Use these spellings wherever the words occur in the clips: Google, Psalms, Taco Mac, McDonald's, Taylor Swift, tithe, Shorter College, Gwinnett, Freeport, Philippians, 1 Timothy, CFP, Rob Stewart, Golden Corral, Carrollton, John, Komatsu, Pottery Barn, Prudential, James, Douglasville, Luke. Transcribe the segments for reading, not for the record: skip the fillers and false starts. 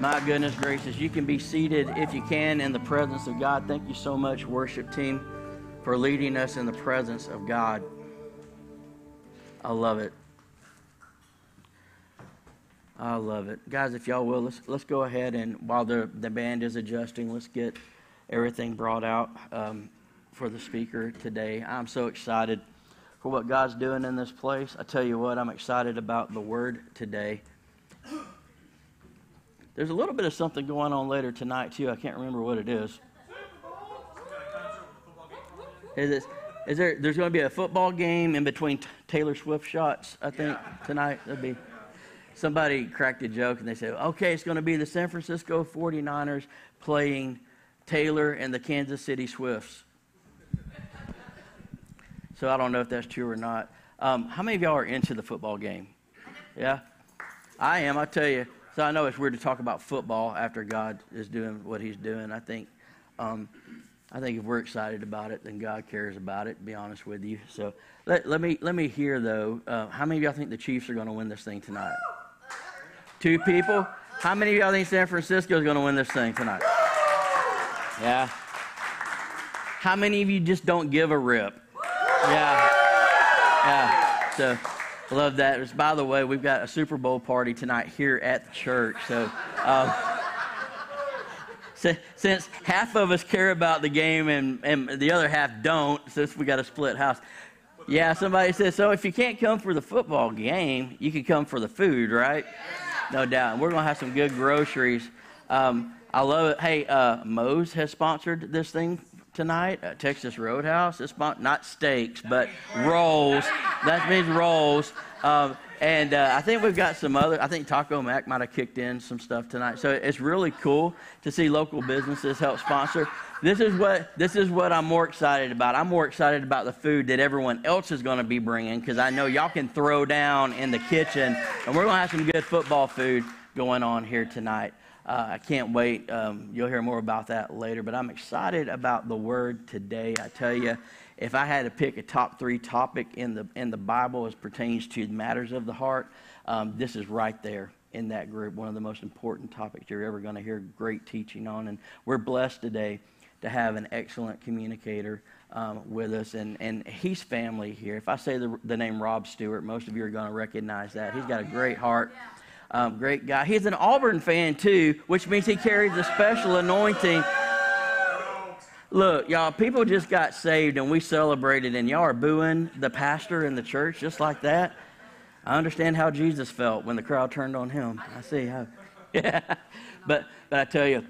My goodness gracious, you can be seated if you can in the presence of God. Thank you so much, worship team, for leading us in the presence of God. I love it. I love it. Guys, if y'all will, let's go ahead and while the band is adjusting, let's get everything brought out for the speaker today. I'm so excited for what God's doing in this place. I tell you what, I'm excited about the word today. There's a little bit of something going on later tonight, too. I can't remember what it is. There's going to be a football game in between Taylor Swift shots, I think, tonight. That'd be... Somebody cracked a joke and they said, okay, it's going to be the San Francisco 49ers playing Taylor and the Kansas City Swifts. So I don't know if that's true or not. How many of y'all are into the football game? Yeah? I am, I tell you. So I know it's weird to talk about football after God is doing what he's doing. I think if we're excited about it, then God cares about it, to be honest with you. So let me hear, though, how many of y'all think the Chiefs are going to win this thing tonight? Two people? How many of y'all think San Francisco is going to win this thing tonight? Yeah. How many of you just don't give a rip? Yeah. Yeah. So, love that. It's, by the way, we've got a Super Bowl party tonight here at the church. So, since half of us care about the game and the other half don't, since we got a split house. Yeah, somebody says, so if you can't come for the football game, you can come for the food, right? No doubt. We're going to have some good groceries. I love it. Hey, Moe's has sponsored this thing tonight. Texas Roadhouse is not steaks, but rolls. That means rolls. And I think we've got some other, I think Taco Mac might have kicked in some stuff tonight. So it's really cool to see local businesses help sponsor. This is what I'm more excited about. I'm more excited about the food that everyone else is going to be bringing because I know y'all can throw down in the kitchen, and we're going to have some good football food going on here tonight. I can't wait. You'll hear more about that later, but I'm excited about the word today. I tell you, if I had to pick a top three topic in the Bible as pertains to matters of the heart, this is right there in that group, one of the most important topics you're ever going to hear great teaching on, and we're blessed today to have an excellent communicator with us, and he's family here. If I say the name Rob Stewart, most of you are going to recognize that. He's got a great heart, great guy. He's an Auburn fan, too, which means he carries a special anointing. Look, y'all, people just got saved, and we celebrated, and y'all are booing the pastor in the church just like that. I understand how Jesus felt when the crowd turned on him. I see how. Yeah. But I tell you,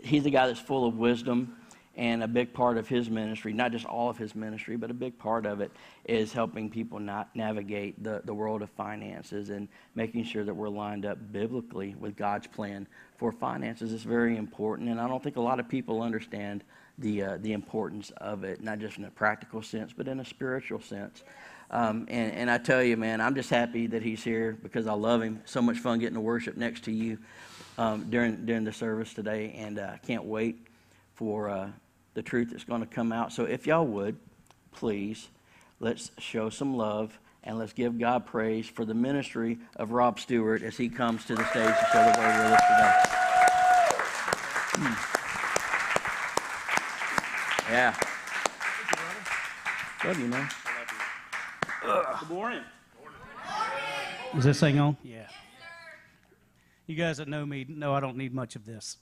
he's a guy that's full of wisdom, and a big part of his ministry, not just all of his ministry, but a big part of it is helping people not navigate the world of finances and making sure that we're lined up biblically with God's plan for finances. It's very important, and I don't think a lot of people understand the importance of it, not just in a practical sense, but in a spiritual sense. And I tell you, man, I'm just happy that he's here because I love him. So much fun getting to worship next to you during the service today, and I can't wait for the truth that's going to come out. So if y'all would, please, let's show some love, and let's give God praise for the ministry of Rob Stewart as he comes to the stage to show the way with us today. Yeah. Love you, man. Good morning. Is this thing on? Yeah. You guys that know me know I don't need much of this.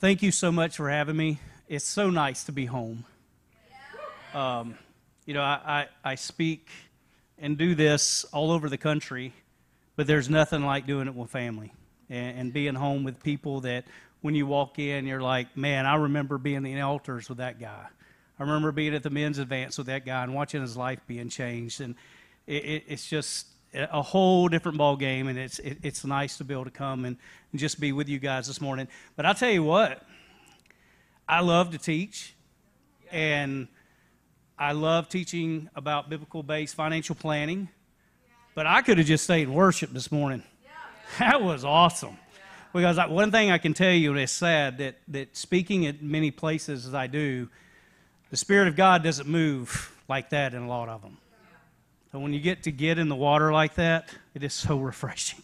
Thank you so much for having me. It's so nice to be home. You know, I speak and do this all over the country, but there's nothing like doing it with family and being home with people that when you walk in, you're like, man, I remember being in the altars with that guy. I remember being at the men's advance with that guy and watching his life being changed. And it's just a whole different ball game, and it's nice to be able to come and just be with you guys this morning. But I'll tell you what, I love to teach, and I love teaching about biblical-based financial planning, but I could have just stayed in worship this morning. That was awesome. Because one thing I can tell you, and it's sad, that speaking at many places as I do, the Spirit of God doesn't move like that in a lot of them. So when you get in the water like that, it is so refreshing.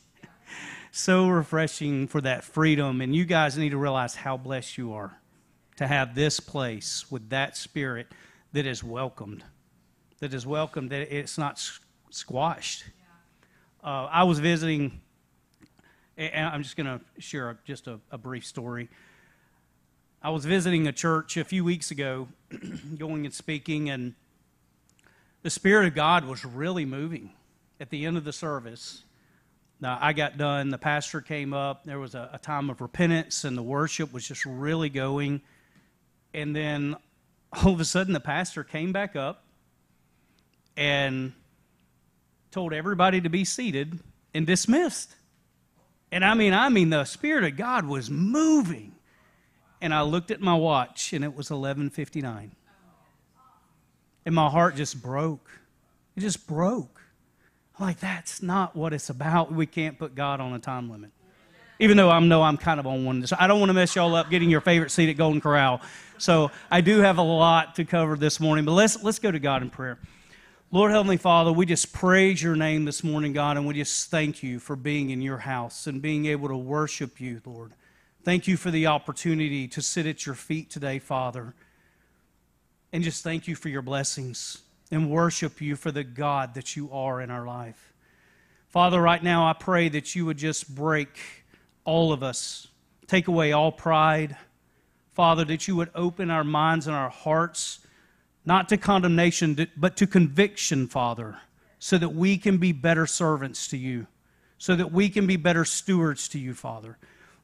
so refreshing for that freedom. And you guys need to realize how blessed you are to have this place with that spirit that is welcomed, that it's not squashed. Yeah. I was visiting, and I'm just going to share a brief story. I was visiting a church a few weeks ago, going and speaking, and the Spirit of God was really moving. At the end of the service, now, I got done, the pastor came up, there was a time of repentance, and the worship was just really going. And then all of a sudden, the pastor came back up and told everybody to be seated and dismissed. And I mean, the Spirit of God was moving. And I looked at my watch, and it was 11:59. And my heart just broke. It just broke. Like, that's not what it's about. We can't put God on a time limit. Even though I know I'm kind of on one. I don't want to mess y'all up getting your favorite seat at Golden Corral. So I do have a lot to cover this morning. But let's go to God in prayer. Lord, Heavenly Father, we just praise your name this morning, God, and we just thank you for being in your house and being able to worship you, Lord. Thank you for the opportunity to sit at your feet today, Father. And just thank you for your blessings and worship you for the God that you are in our life. Father, right now I pray that you would just break all of us, take away all pride. Father, that you would open our minds and our hearts, not to condemnation, but to conviction, Father, so that we can be better servants to you, so that we can be better stewards to you, Father.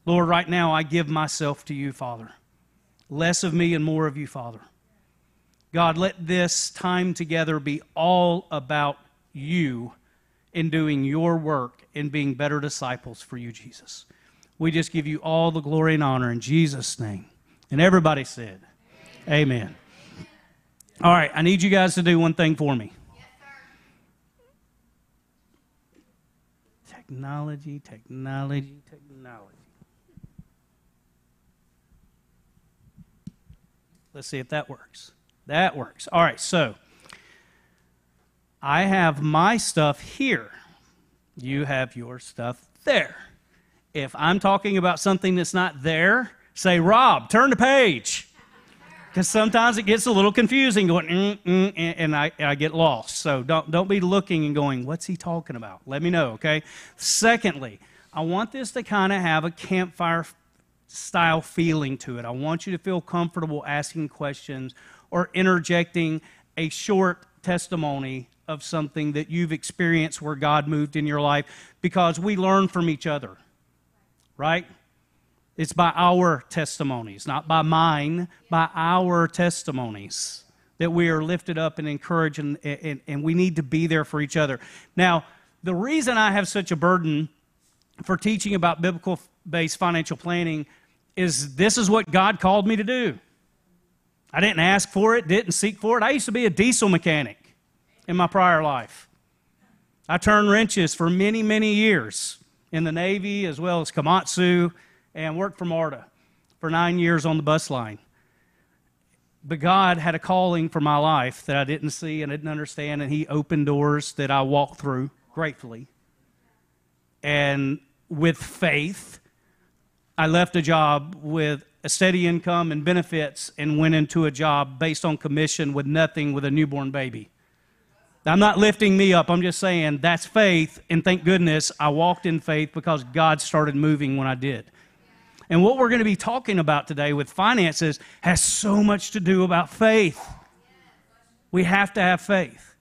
Lord, right now I give myself to you, Father. Less of me and more of you, Father. God, let this time together be all about you in doing your work and being better disciples for you, Jesus. We just give you all the glory and honor in Jesus' name. And everybody said, Amen. All right, I need you guys to do one thing for me. Yes, sir. Technology. Let's see if that works. That works. All right, so I have my stuff here. You have your stuff there. If I'm talking about something that's not there, say, Rob, turn the page. Because sometimes it gets a little confusing, going, and I get lost. So don't be looking and going, what's he talking about? Let me know, okay? Secondly, I want this to kind of have a campfire-style feeling to it. I want you to feel comfortable asking questions or interjecting a short testimony of something that you've experienced where God moved in your life, because we learn from each other, right? It's by our testimonies, not by mine, by our testimonies that we are lifted up and encouraged, and we need to be there for each other. Now, the reason I have such a burden for teaching about biblical-based financial planning is this is what God called me to do. I didn't ask for it, didn't seek for it. I used to be a diesel mechanic in my prior life. I turned wrenches for many, many years in the Navy as well as Komatsu, and worked for MARTA for 9 years on the bus line. But God had a calling for my life that I didn't see and didn't understand, and He opened doors that I walked through gratefully. And with faith, I left a job with a steady income and benefits and went into a job based on commission with nothing, with a newborn baby. I'm not lifting me up. I'm just saying that's faith, and thank goodness I walked in faith because God started moving when I did. And what we're going to be talking about today with finances has so much to do about faith. We have to have faith.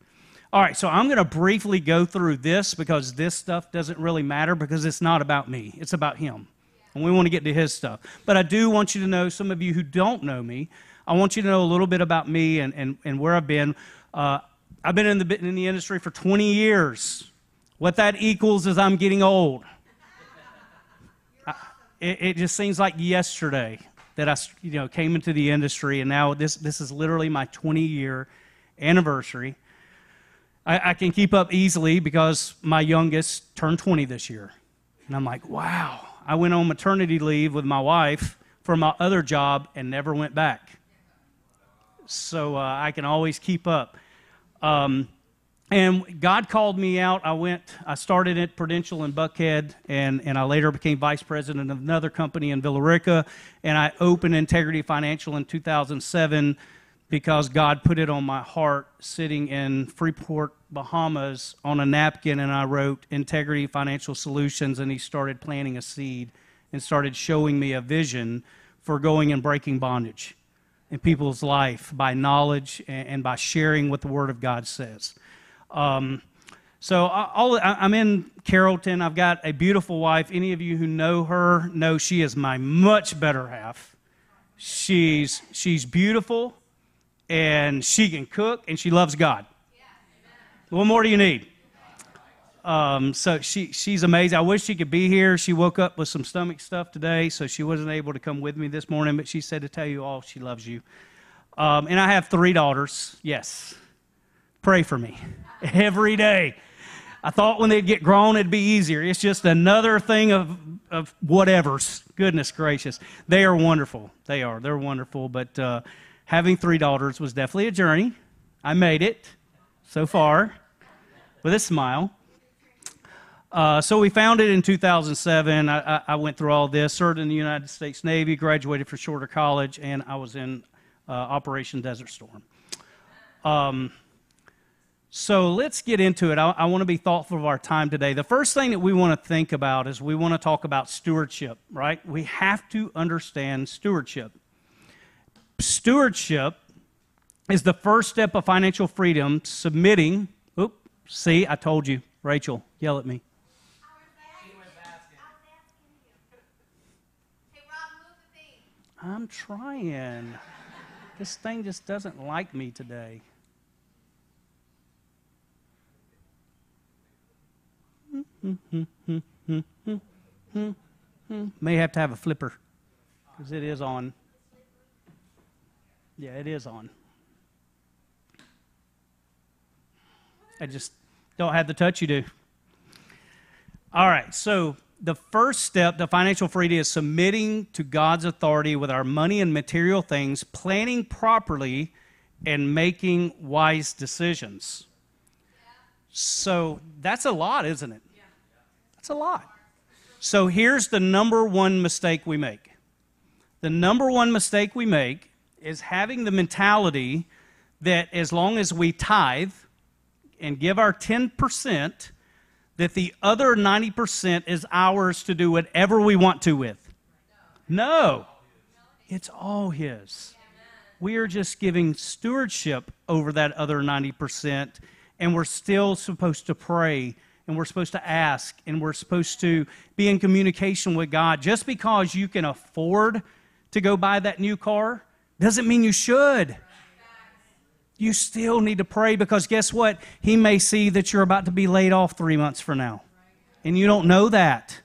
All right, so I'm going to briefly go through this because this stuff doesn't really matter because it's not about me. It's about Him. And we want to get to His stuff. But I do want you to know, some of you who don't know me, I want you to know a little bit about me and where I've been. I've been in the industry for 20 years. What that equals is I'm getting old. It just seems like yesterday that I came into the industry, and now this is literally my 20-year anniversary. I can keep up easily because my youngest turned 20 this year. And I'm like, wow. I went on maternity leave with my wife for my other job and never went back. So I can always keep up. And God called me out. I started at Prudential in Buckhead, and I later became vice president of another company in Villa Rica, and I opened Integrity Financial in 2007 because God put it on my heart sitting in Freeport, Bahamas on a napkin, and I wrote Integrity Financial Solutions, and he started planting a seed and started showing me a vision for going and breaking bondage in people's life by knowledge and by sharing what the Word of God says. So I'm in Carrollton. I've got a beautiful wife. Any of you who know her know she is my much better half. She's beautiful, and she can cook, and she loves God. Yeah, what more do you need? So she's amazing. I wish she could be here. She woke up with some stomach stuff today, so she wasn't able to come with me this morning, but she said to tell you all she loves you. And I have 3 daughters. Yes. Pray for me every day. I thought when they'd get grown, it'd be easier. It's just another thing of whatever's. Goodness gracious. They are wonderful. They are. They're wonderful. But having 3 daughters was definitely a journey. I made it so far with a smile. So we founded in 2007. I went through all this, served in the United States Navy, graduated from Shorter College, and I was in Operation Desert Storm. So let's get into it. I want to be thoughtful of our time today. The first thing that we want to think about is we want to talk about stewardship, right? We have to understand stewardship. Stewardship is the first step of financial freedom, submitting, oops, see, I told you, Rachel, yell at me. Hey, Rob, move the thing. I'm trying. This thing just doesn't like me today. May have to have a flipper because it is on. Yeah, it is on. I just don't have the touch you do. All right, so the first step to financial freedom is submitting to God's authority with our money and material things, planning properly, and making wise decisions. So that's a lot, isn't it? That's a lot. So here's the number one mistake we make. The number one mistake we make is having the mentality that as long as we tithe and give our 10%, that the other 90% is ours to do whatever we want to with. No, it's all His. We are just giving stewardship over that other 90%. And we're still supposed to pray, and we're supposed to ask, and we're supposed to be in communication with God. Just because you can afford to go buy that new car doesn't mean you should. You still need to pray because guess what? He may see that you're about to be laid off 3 months from now, and you don't know that,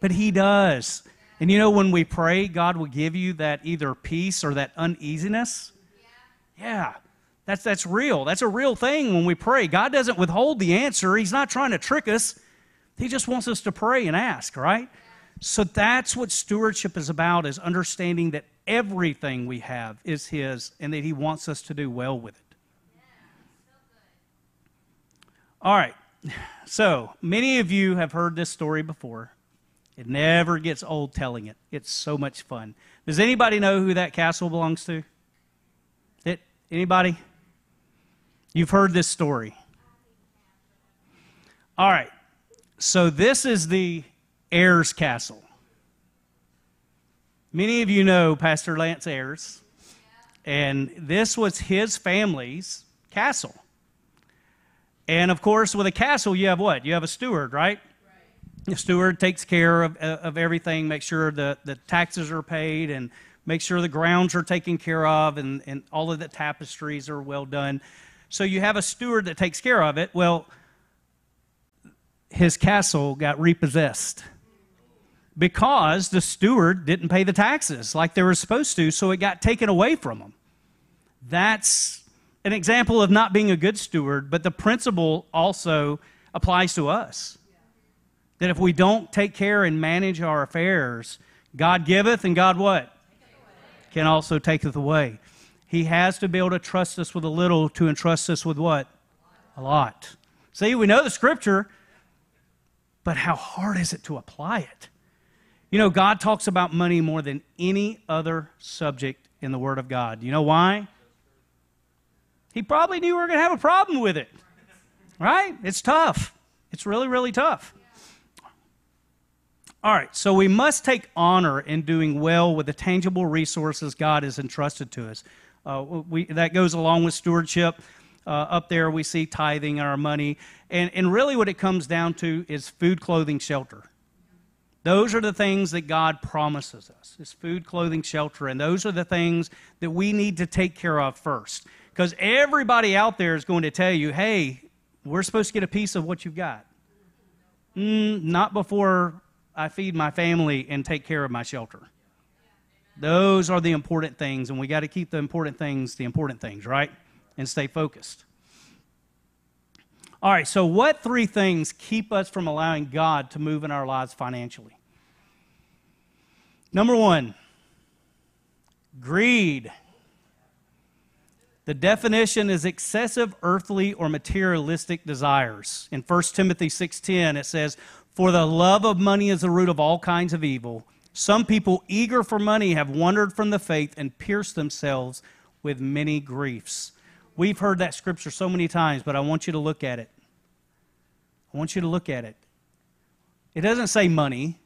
but He does. And you know, when we pray, God will give you that either peace or that uneasiness. Yeah. That's real. That's a real thing when we pray. God doesn't withhold the answer. He's not trying to trick us. He just wants us to pray and ask, right? So that's what stewardship is about, is understanding that everything we have is His and that He wants us to do well with it. Yeah, so good. All right. So many of you have heard this story before. It never gets old telling it. It's so much fun. Does anybody know who that castle belongs to? Anybody? You've heard this story. All right. So this is the Ayers Castle. Many of you know Pastor Lance Ayers. And this was his family's castle. And, of course, with a castle, you have what? You have a steward, right? The steward takes care of everything, makes sure the taxes are paid and make sure the grounds are taken care of and all of the tapestries are well done. So you have a steward that takes care of it. Well, his castle got repossessed because the steward didn't pay the taxes like they were supposed to, so it got taken away from him. That's an example of not being a good steward, but the principle also applies to us. That if we don't take care and manage our affairs, God giveth and God what? Can also taketh away. He has to be able to trust us with a little to entrust us with what? A lot. See, we know the scripture, but how hard is it to apply it? You know, God talks about money more than any other subject in the Word of God. You know why? He probably knew we were going to have a problem with it, right? It's tough. It's really, really tough. All right, so we must take honor in doing well with the tangible resources God has entrusted to us. That goes along with stewardship. Up there we see tithing and our money. And really what it comes down to is food, clothing, shelter. Those are the things that God promises us, is food, clothing, shelter. And those are the things that we need to take care of first. Because everybody out there is going to tell you, hey, we're supposed to get a piece of what you've got. Not before I feed my family and take care of my shelter. Those are the important things, and we got to keep the important things, right? And stay focused. All right, so what three things keep us from allowing God to move in our lives financially? Number one, greed. The definition is excessive earthly or materialistic desires. In 1 Timothy 6:10, it says, "For the love of money is the root of all kinds of evil. Some people eager for money have wandered from the faith and pierced themselves with many griefs." We've heard that scripture so many times, but I want you to look at it. I want you to look at it. It doesn't say money.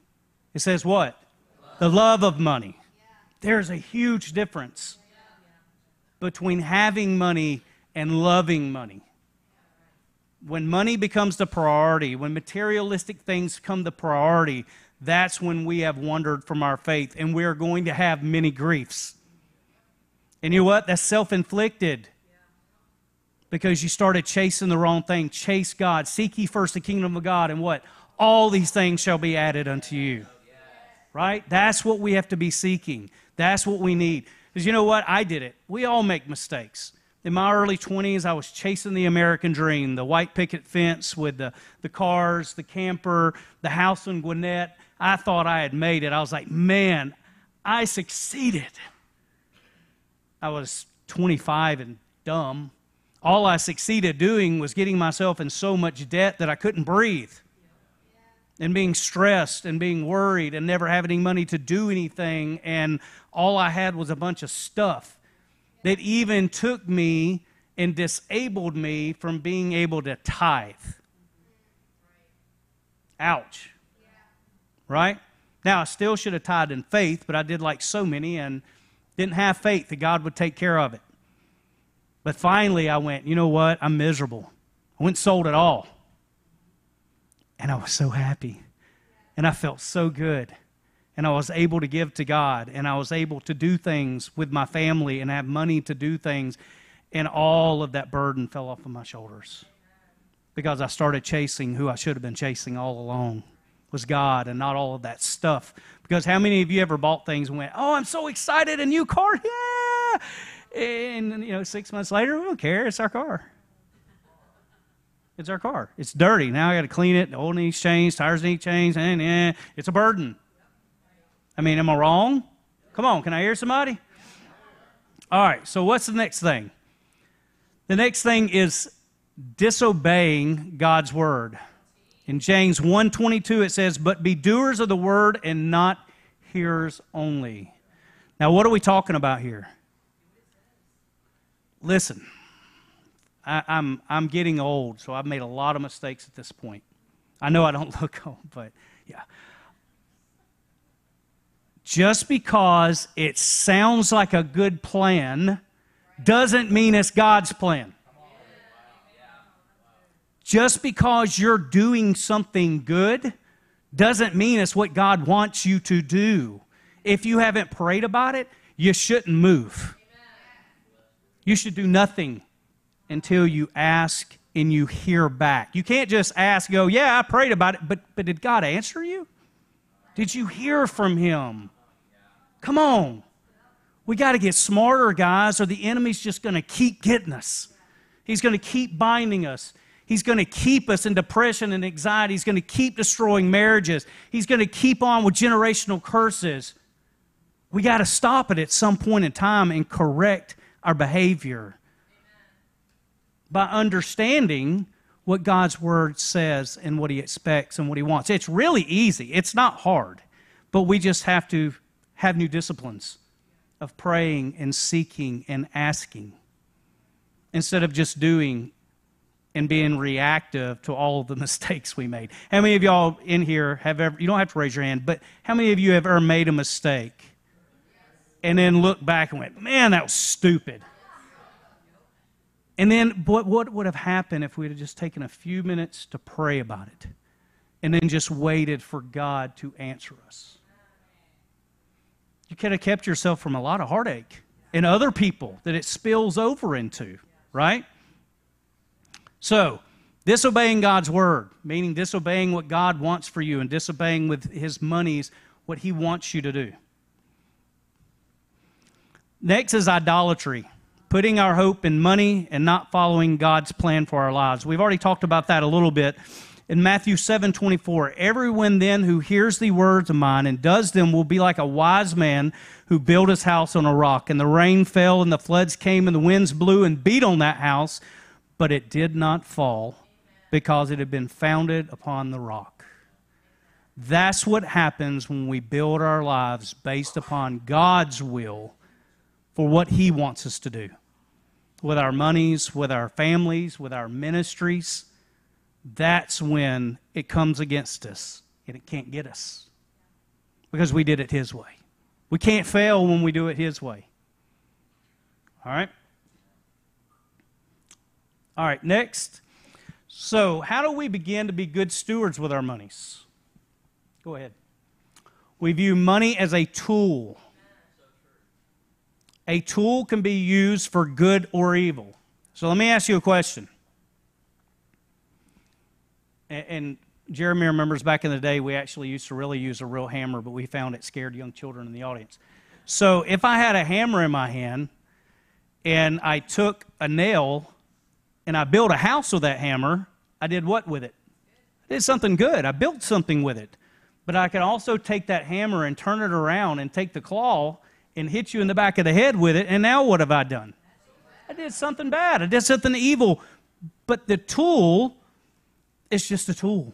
It says what? Love. The love of money. Yeah. There's a huge difference between having money and loving money. When money becomes the priority, when materialistic things become the priority, that's when we have wandered from our faith, and we are going to have many griefs. And you know what? That's self-inflicted, because you started chasing the wrong thing. Chase God. Seek ye first the kingdom of God, and what? All these things shall be added unto you. Right? That's what we have to be seeking. That's what we need. Because you know what? I did it. We all make mistakes. In my early 20s, I was chasing the American dream, the white picket fence with the cars, the camper, the house in Gwinnett. I thought I had made it. I was like, man, I succeeded. I was 25 and dumb. All I succeeded doing was getting myself in so much debt that I couldn't breathe, and being stressed and being worried and never having any money to do anything, and all I had was a bunch of stuff that even took me and disabled me from being able to tithe. Ouch. Right? Now, I still should have tithed in faith, but I did like so many and didn't have faith that God would take care of it. But finally, I went, you know what? I'm miserable. I went and sold it all. And I was so happy. And I felt so good. And I was able to give to God, and I was able to do things with my family and have money to do things, and all of that burden fell off of my shoulders because I started chasing who I should have been chasing all along, was God, and not all of that stuff. Because how many of you ever bought things and went, oh, I'm so excited, a new car, yeah! And, 6 months later, we don't care, it's our car. It's our car. It's dirty. Now I got to clean it, the oil needs changed, tires need changed, and it's a burden. I mean, am I wrong? Come on, can I hear somebody? All right, so what's the next thing? The next thing is disobeying God's word. In James 1:22, it says, "But be doers of the word and not hearers only." Now, what are we talking about here? Listen, I'm getting old, so I've made a lot of mistakes at this point. I know I don't look old, but yeah. Just because it sounds like a good plan doesn't mean it's God's plan. Just because you're doing something good doesn't mean it's what God wants you to do. If you haven't prayed about it, you shouldn't move. You should do nothing until you ask and you hear back. You can't just ask, go, yeah, I prayed about it, but did God answer you? Did you hear from him? Come on. We got to get smarter, guys, or the enemy's just going to keep getting us. He's going to keep binding us. He's going to keep us in depression and anxiety. He's going to keep destroying marriages. He's going to keep on with generational curses. We got to stop it at some point in time and correct our behavior by understanding what God's word says and what he expects and what he wants. It's really easy. It's not hard. But we just have to have new disciplines of praying and seeking and asking instead of just doing and being reactive to all of the mistakes we made. How many of y'all in here have ever, you don't have to raise your hand, but how many of you have ever made a mistake and then looked back and went, man, that was stupid? And then what would have happened if we had just taken a few minutes to pray about it and then just waited for God to answer us? You could have kept yourself from a lot of heartache and other people that it spills over into, right? So, disobeying God's word, meaning disobeying what God wants for you and disobeying with his monies what he wants you to do. Next is idolatry, putting our hope in money and not following God's plan for our lives. We've already talked about that a little bit. In Matthew 7:24, everyone then who hears the words of mine and does them will be like a wise man who built his house on a rock. And the rain fell and the floods came and the winds blew and beat on that house, but it did not fall because it had been founded upon the rock. That's what happens when we build our lives based upon God's will for what he wants us to do with our monies, with our families, with our ministries. That's when it comes against us and it can't get us because we did it his way. We can't fail when we do it his way. All right? All right, next. So how do we begin to be good stewards with our monies? Go ahead. We view money as a tool. A tool can be used for good or evil. So let me ask you a question. And Jeremy remembers back in the day we actually used to really use a real hammer, but we found it scared young children in the audience. So if I had a hammer in my hand and I took a nail and I built a house with that hammer, I did what with it? I did something good. I built something with it. But I could also take that hammer and turn it around and take the claw and hit you in the back of the head with it, and now what have I done? I did something bad. I did something evil. But the tool is just a tool.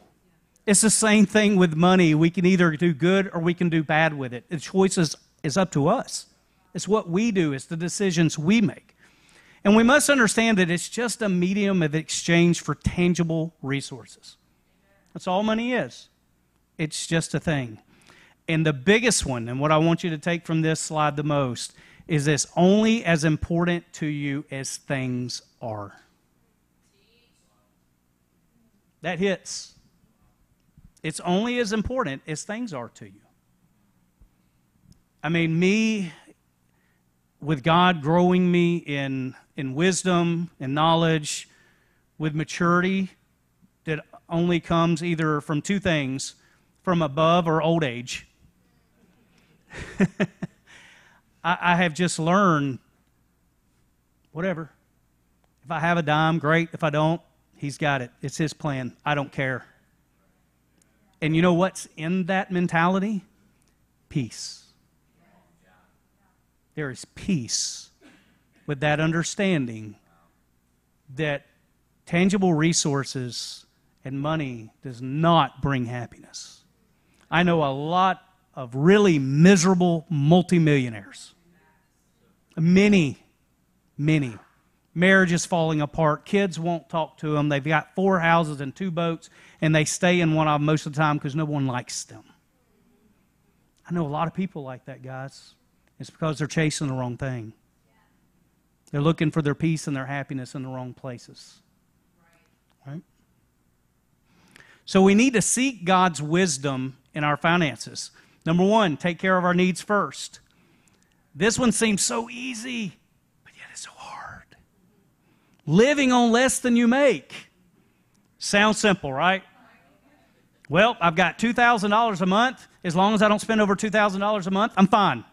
It's the same thing with money. We can either do good or we can do bad with it. The choice is up to us. It's what we do. It's the decisions we make. And we must understand that it's just a medium of exchange for tangible resources. That's all money is. It's just a thing. And the biggest one, and what I want you to take from this slide the most, is it's only as important to you as things are. That hits. It's only as important as things are to you. I mean, me, with God growing me in wisdom and knowledge, with maturity that only comes either from two things, from above or old age. I have just learned, whatever. If I have a dime, great. If I don't, he's got it. It's his plan. I don't care. And you know what's in that mentality? Peace. There is peace with that understanding that tangible resources and money does not bring happiness. I know a lot of really miserable multimillionaires. Many. Marriage is falling apart. Kids won't talk to them. They've got 4 houses and 2 boats, and they stay in one of them most of the time because no one likes them. I know a lot of people like that, guys. It's because they're chasing the wrong thing. They're looking for their peace and their happiness in the wrong places. Right? So we need to seek God's wisdom in our finances. Number one, take care of our needs first. This one seems so easy, but yet it's so hard. Living on less than you make. Sounds simple, right? Well, I've got $2,000 a month. As long as I don't spend over $2,000 a month, I'm fine.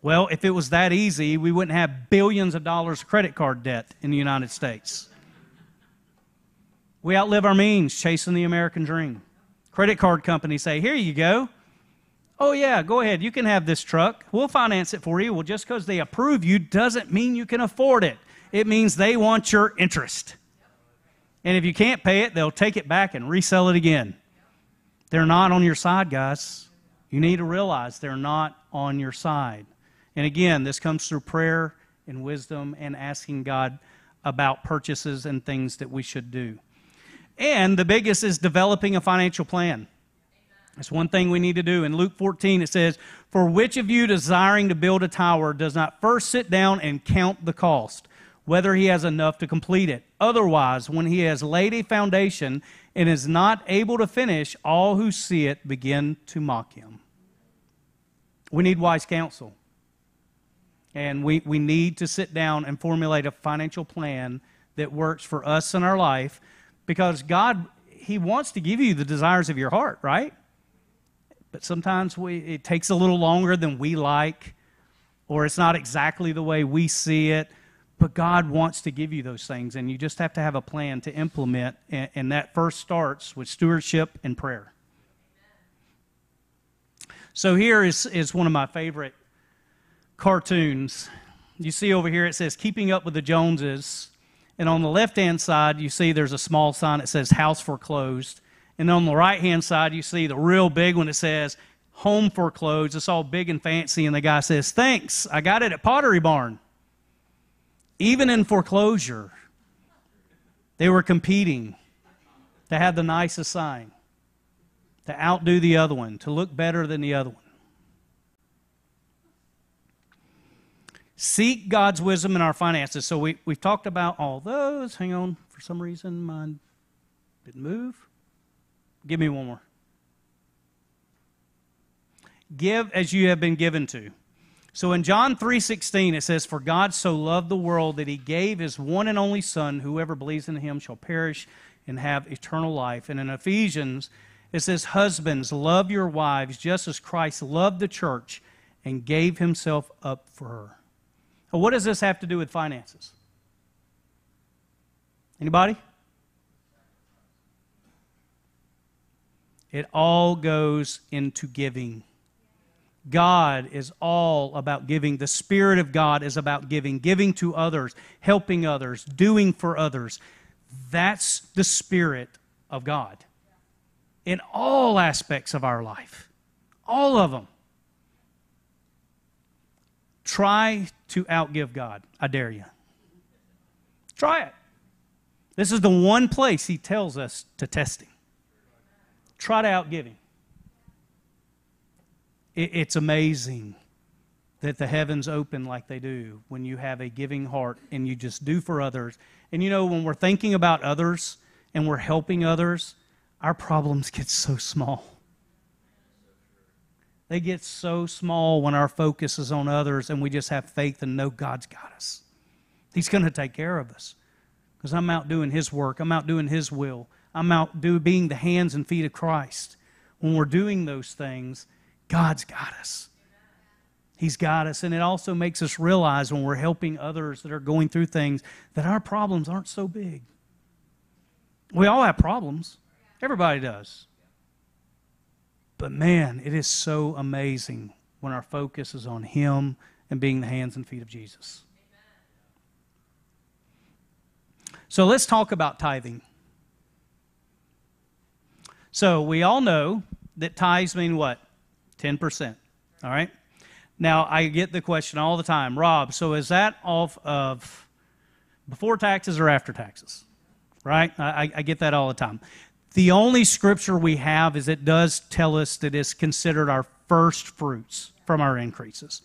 Well, if it was that easy, we wouldn't have billions of dollars of credit card debt in the United States. We outlive our means, chasing the American dream. Credit card companies say, here you go. Oh, yeah, go ahead. You can have this truck. We'll finance it for you. Well, just because they approve you doesn't mean you can afford it. It means they want your interest. And if you can't pay it, they'll take it back and resell it again. They're not on your side, guys. You need to realize they're not on your side. And again, this comes through prayer and wisdom and asking God about purchases and things that we should do. And the biggest is developing a financial plan. That's one thing we need to do. In Luke 14, it says, "For which of you desiring to build a tower does not first sit down and count the cost, whether he has enough to complete it? Otherwise, when he has laid a foundation and is not able to finish, all who see it begin to mock him." We need wise counsel. And we need to sit down and formulate a financial plan that works for us in our life, because God, He wants to give you the desires of your heart, right? But sometimes it takes a little longer than we like, or it's not exactly the way we see it, but God wants to give you those things, and you just have to have a plan to implement, and that first starts with stewardship and prayer. So here is one of my favorite cartoons. You see over here, it says Keeping Up with the Joneses, and on the left-hand side you see there's a small sign that says House Foreclosed, and on the right-hand side you see the real big one that says Home Foreclosed. It's all big and fancy, and the guy says, "Thanks, I got it at Pottery Barn." Even in foreclosure, they were competing to have the nicest sign, to outdo the other one, to look better than the other one. Seek God's wisdom in our finances. So we've talked about all those. Hang on. For some reason, mine didn't move. Give me one more. Give as you have been given to. So in John 3:16, it says, "For God so loved the world that He gave His one and only Son. Whoever believes in Him shall perish and have eternal life." And in Ephesians, it says, "Husbands, love your wives just as Christ loved the church and gave Himself up for her." Well, what does this have to do with finances? Anybody? It all goes into giving. God is all about giving. The Spirit of God is about giving, giving to others, helping others, doing for others. That's the Spirit of God in all aspects of our life, all of them. Try to outgive God. I dare you. Try it. This is the one place He tells us to test Him. Try to outgive Him. It's amazing that the heavens open like they do when you have a giving heart and you just do for others. And you know, when we're thinking about others and we're helping others, our problems get so small. They get so small when our focus is on others and we just have faith and know God's got us. He's going to take care of us, because I'm out doing His work. I'm out doing His will. I'm out being the hands and feet of Christ. When we're doing those things, God's got us. He's got us. And it also makes us realize when we're helping others that are going through things that our problems aren't so big. We all have problems. Everybody does. But man, it is so amazing when our focus is on Him and being the hands and feet of Jesus. Amen. So let's talk about tithing. So we all know that tithes mean what? 10%. All right? Now, I get the question all the time, Rob, so is that off of before taxes or after taxes? Right? I get that all the time. The only scripture we have is it does tell us that it's considered our first fruits from our increases.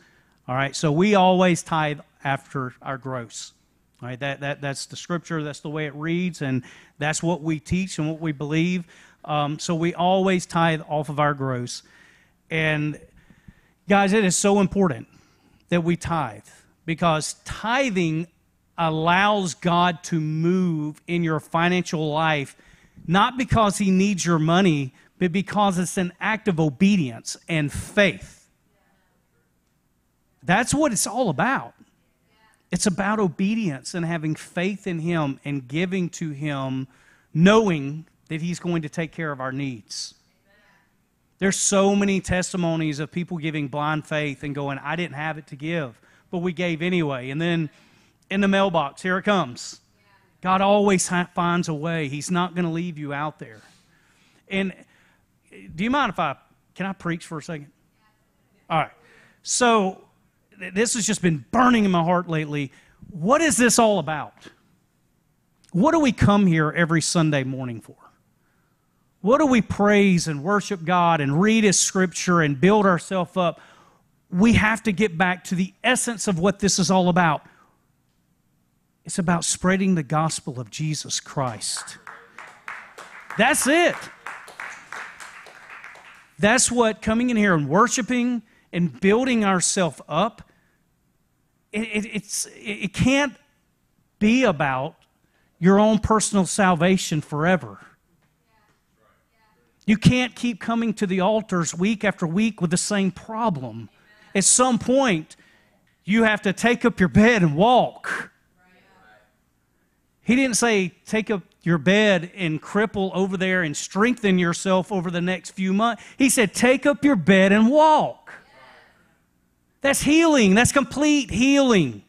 All right, so we always tithe after our gross. All right, that's the scripture, that's the way it reads, and that's what we teach and what we believe. So we always tithe off of our gross. And guys, it is so important that we tithe, because tithing allows God to move in your financial life, not because He needs your money, but because it's an act of obedience and faith. That's what it's all about. It's about obedience and having faith in Him and giving to Him, knowing that He's going to take care of our needs. There's so many testimonies of people giving blind faith and going, "I didn't have it to give, but we gave anyway." And then in the mailbox, here it comes. God always finds a way. He's not going to leave you out there. And do you mind if can I preach for a second? All right. So this has just been burning in my heart lately. What is this all about? What do we come here every Sunday morning for? What do we praise and worship God and read His Scripture and build ourselves up? We have to get back to the essence of what this is all about. It's about spreading the gospel of Jesus Christ. That's it. That's what coming in here and worshiping and building ourselves up, it can't be about your own personal salvation forever. You can't keep coming to the altars week after week with the same problem. At some point, you have to take up your bed and walk. He didn't say, take up your bed and cripple over there and strengthen yourself over the next few months. He said, take up your bed and walk. That's healing. That's complete healing.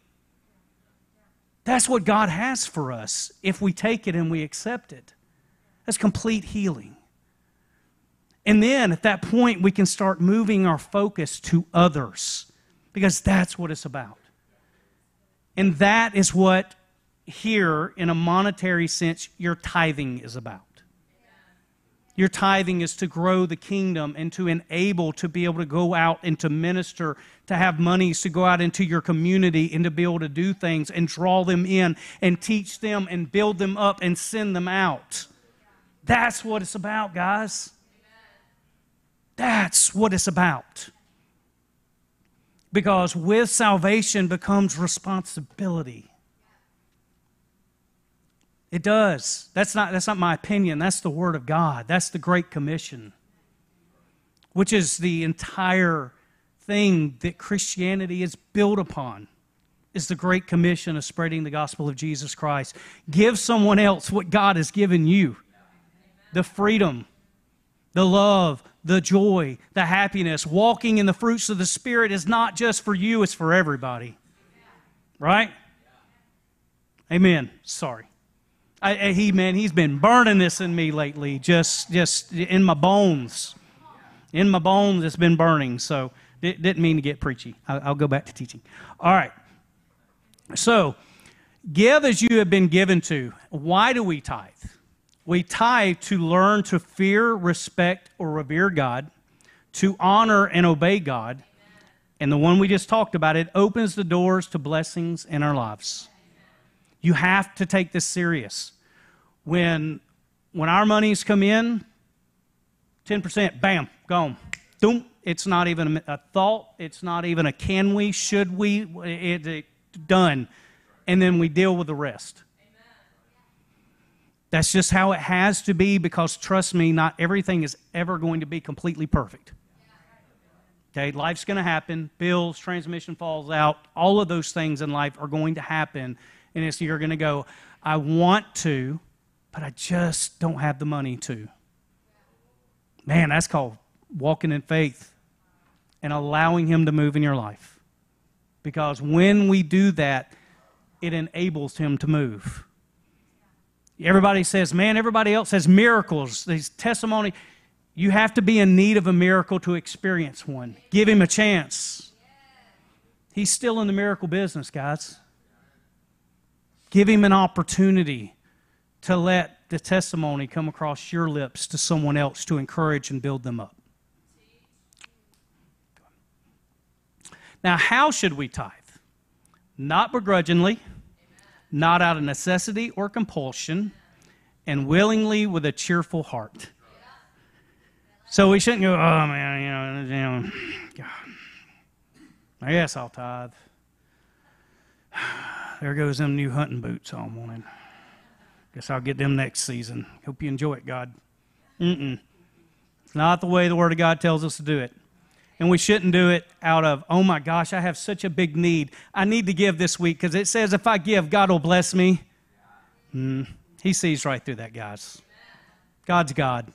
That's what God has for us if we take it and we accept it. That's complete healing. And then at that point, we can start moving our focus to others, because that's what it's about. And that is what, here, in a monetary sense, your tithing is about. Your tithing is to grow the kingdom and to enable to be able to go out and to minister, to have monies to go out into your community and to be able to do things and draw them in and teach them and build them up and send them out. That's what it's about, guys. That's what it's about. Because with salvation becomes responsibility. It does. That's not my opinion. That's the Word of God. That's the Great Commission, which is the entire thing that Christianity is built upon, is the Great Commission of spreading the gospel of Jesus Christ. Give someone else what God has given you, the freedom, the love, the joy, the happiness. Walking in the fruits of the Spirit is not just for you, it's for everybody. Right? Amen. Sorry. He's been burning this in me lately, just in my bones. In my bones, it's been burning, so didn't mean to get preachy. I'll go back to teaching. All right. So, give as you have been given to. Why do we tithe? We tithe to learn to fear, respect, or revere God, to honor and obey God. Amen. And the one we just talked about, it opens the doors to blessings in our lives. Amen. You have to take this serious. When our monies come in, 10%, bam, gone. Doom. It's not even a thought. It's not even a can we, should we, done. And then we deal with the rest. That's just how it has to be, because, trust me, not everything is ever going to be completely perfect. Okay, life's going to happen. Bills, transmission falls out. All of those things in life are going to happen. And it's, you're going to go, I want to, but I just don't have the money to. Man, that's called walking in faith and allowing Him to move in your life. Because when we do that, it enables Him to move. Everybody says, man, everybody else has miracles, these testimony. You have to be in need of a miracle to experience one. Give Him a chance. He's still in the miracle business, guys. Give Him an opportunity to let the testimony come across your lips to someone else to encourage and build them up. Now, how should we tithe? Not begrudgingly. Not out of necessity or compulsion, and willingly with a cheerful heart. So we shouldn't go, oh man, God, I guess I'll tithe. There goes them new hunting boots all morning. Guess I'll get them next season. Hope you enjoy it, God. It's not the way the Word of God tells us to do it. And we shouldn't do it out of, oh my gosh, I have such a big need. I need to give this week because it says if I give, God will bless me. He sees right through that, guys. God's God.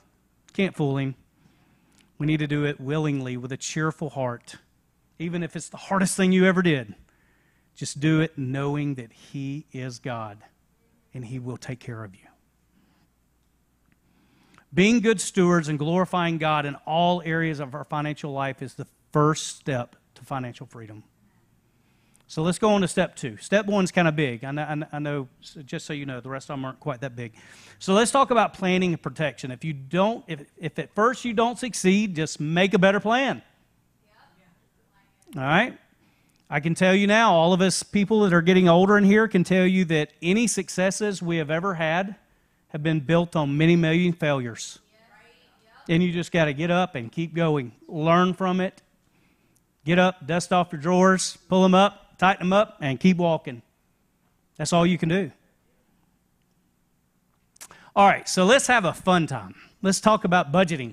Can't fool Him. We need to do it willingly with a cheerful heart. Even if it's the hardest thing you ever did, just do it knowing that He is God. and he will take care of you. Being good stewards and glorifying God in all areas of our financial life is the first step to financial freedom. So let's go on to step two. Step one's kind of big. I know, just so you know, the rest of them aren't quite that big. So let's talk about planning and protection. If at first you don't succeed, just make a better plan. All right? I can tell you now, all of us people that are getting older in here can tell you that any successes we have ever had have been built on many million failures. And you just got to get up and keep going. Learn from it. Get up, dust off your drawers, pull them up, tighten them up, and keep walking. That's all you can do. All right, so let's have a fun time. Let's talk about budgeting.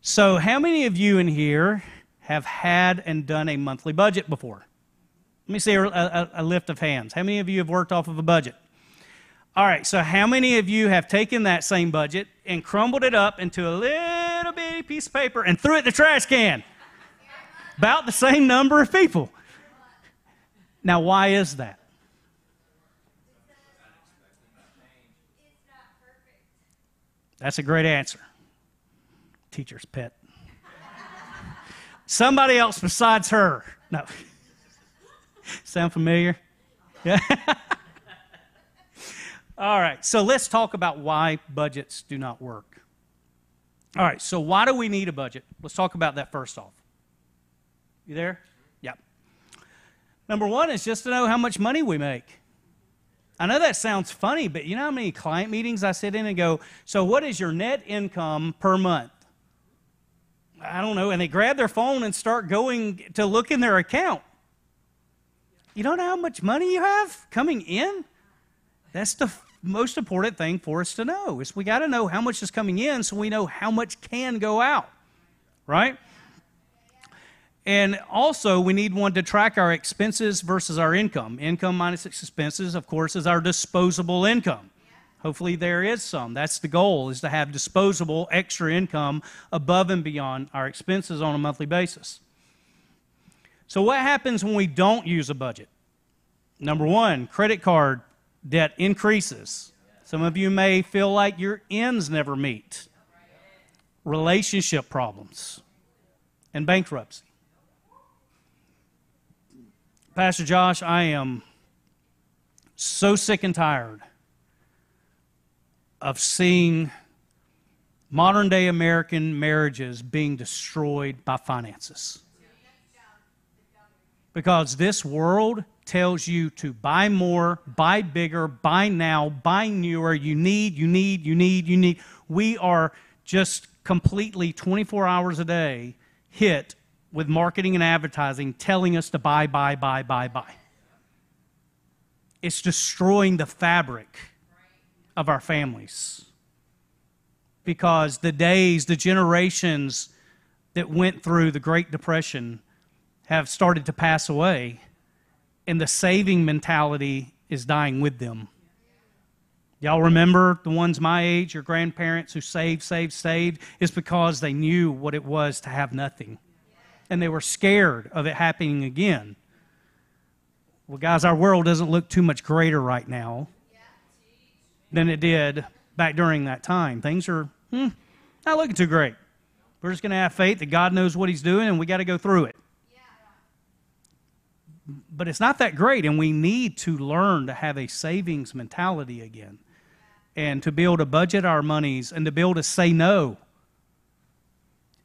So how many of you in here have had and done a monthly budget before? Let me see a lift of hands. How many of you have worked off of a budget? All right, so how many of you have taken that same budget and crumbled it up into a little bitty piece of paper and threw it in the trash can? About the same number of people. Now, why is that? That's a great answer. Teacher's pet. Somebody else besides her. No. Sound familiar? Yeah. All right, so let's talk about why budgets do not work. All right, so why do we need a budget? Let's talk about that first off. You there? Yep. Number one is just to know how much money we make. I know that sounds funny, but you know how many client meetings I sit in and go, so what is your net income per month? I don't know. And they grab their phone and start going to look in their account. You don't know how much money you have coming in? That's the most important thing for us to know, is we got to know how much is coming in so we know how much can go out, right? And also, we need one to track our expenses versus our income. Income minus expenses, of course, is our disposable income. Hopefully there is some. That's the goal, is to have disposable extra income above and beyond our expenses on a monthly basis. So what happens when we don't use a budget? Number one, credit card debt increases. Some of you may feel like your ends never meet. Relationship problems and bankruptcy. Pastor Josh, I am so sick and tired of seeing modern-day American marriages being destroyed by finances. Because this world tells you to buy more, buy bigger, buy now, buy newer. You need. We are just completely 24 hours a day hit with marketing and advertising telling us to buy. It's destroying the fabric of our families. Because the generations that went through the Great Depression have started to pass away, and the saving mentality is dying with them. Y'all remember the ones my age, your grandparents who saved? It's because they knew what it was to have nothing. And they were scared of it happening again. Well, guys, our world doesn't look too much greater right now than it did back during that time. Things are not looking too great. We're just going to have faith that God knows what He's doing, and we got to go through it. But it's not that great, and we need to learn to have a savings mentality again, and to be able to budget our monies and to be able to say no.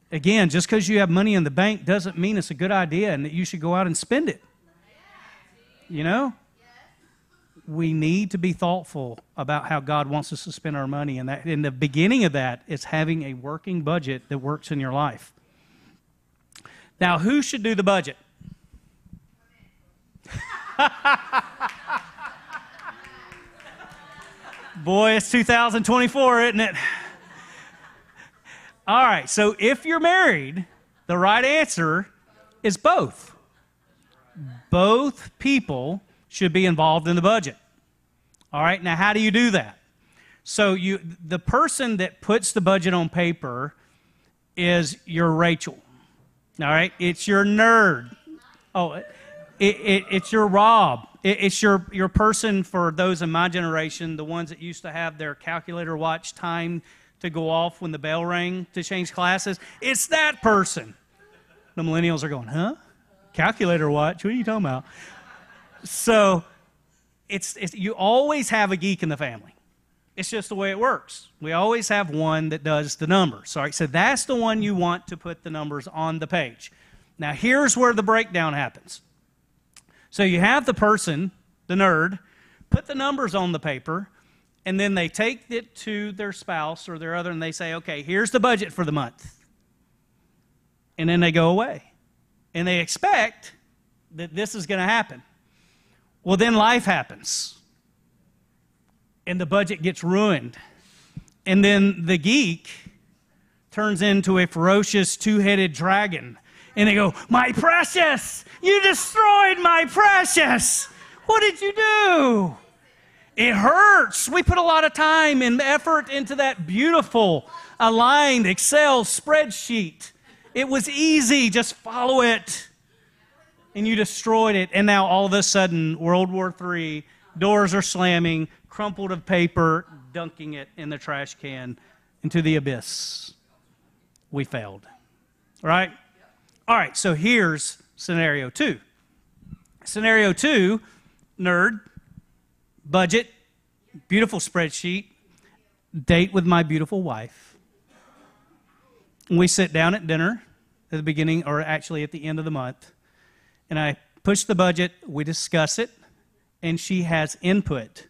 Again, just because you have money in the bank doesn't mean it's a good idea and that you should go out and spend it. You know? We need to be thoughtful about how God wants us to spend our money. And that, in the beginning of that, is having a working budget that works in your life. Now, who should do the budget? Boy, it's 2024, isn't it? All right, so if you're married, the right answer is both. Both people should be involved in the budget. All right, now how do you do that? So the person that puts the budget on paper is your Rachel. All right, it's your nerd. Oh, it's your Rob. It's your person for those in my generation, the ones that used to have their calculator watch time to go off when the bell rang to change classes. It's that person. The millennials are going, huh? Calculator watch? What are you talking about? So it's you always have a geek in the family. It's just the way it works. We always have one that does the numbers. All right, so that's the one you want to put the numbers on the page. Now, here's where the breakdown happens. So you have the person, the nerd, put the numbers on the paper, and then they take it to their spouse or their other, and they say, okay, here's the budget for the month. And then they go away. And they expect that this is going to happen. Well, then life happens. And the budget gets ruined. And then the geek turns into a ferocious two-headed dragon. And they go, my precious, you destroyed my precious. What did you do? It hurts. We put a lot of time and effort into that beautiful aligned Excel spreadsheet. It was easy. Just follow it. And you destroyed it. And now all of a sudden, World War III, doors are slamming, crumpled of paper, dunking it in the trash can into the abyss. We failed. Right? All right, so here's scenario two. Scenario two, nerd, budget, beautiful spreadsheet, date with my beautiful wife. We sit down at dinner at the beginning, or actually at the end of the month, and I push the budget, we discuss it, and she has input.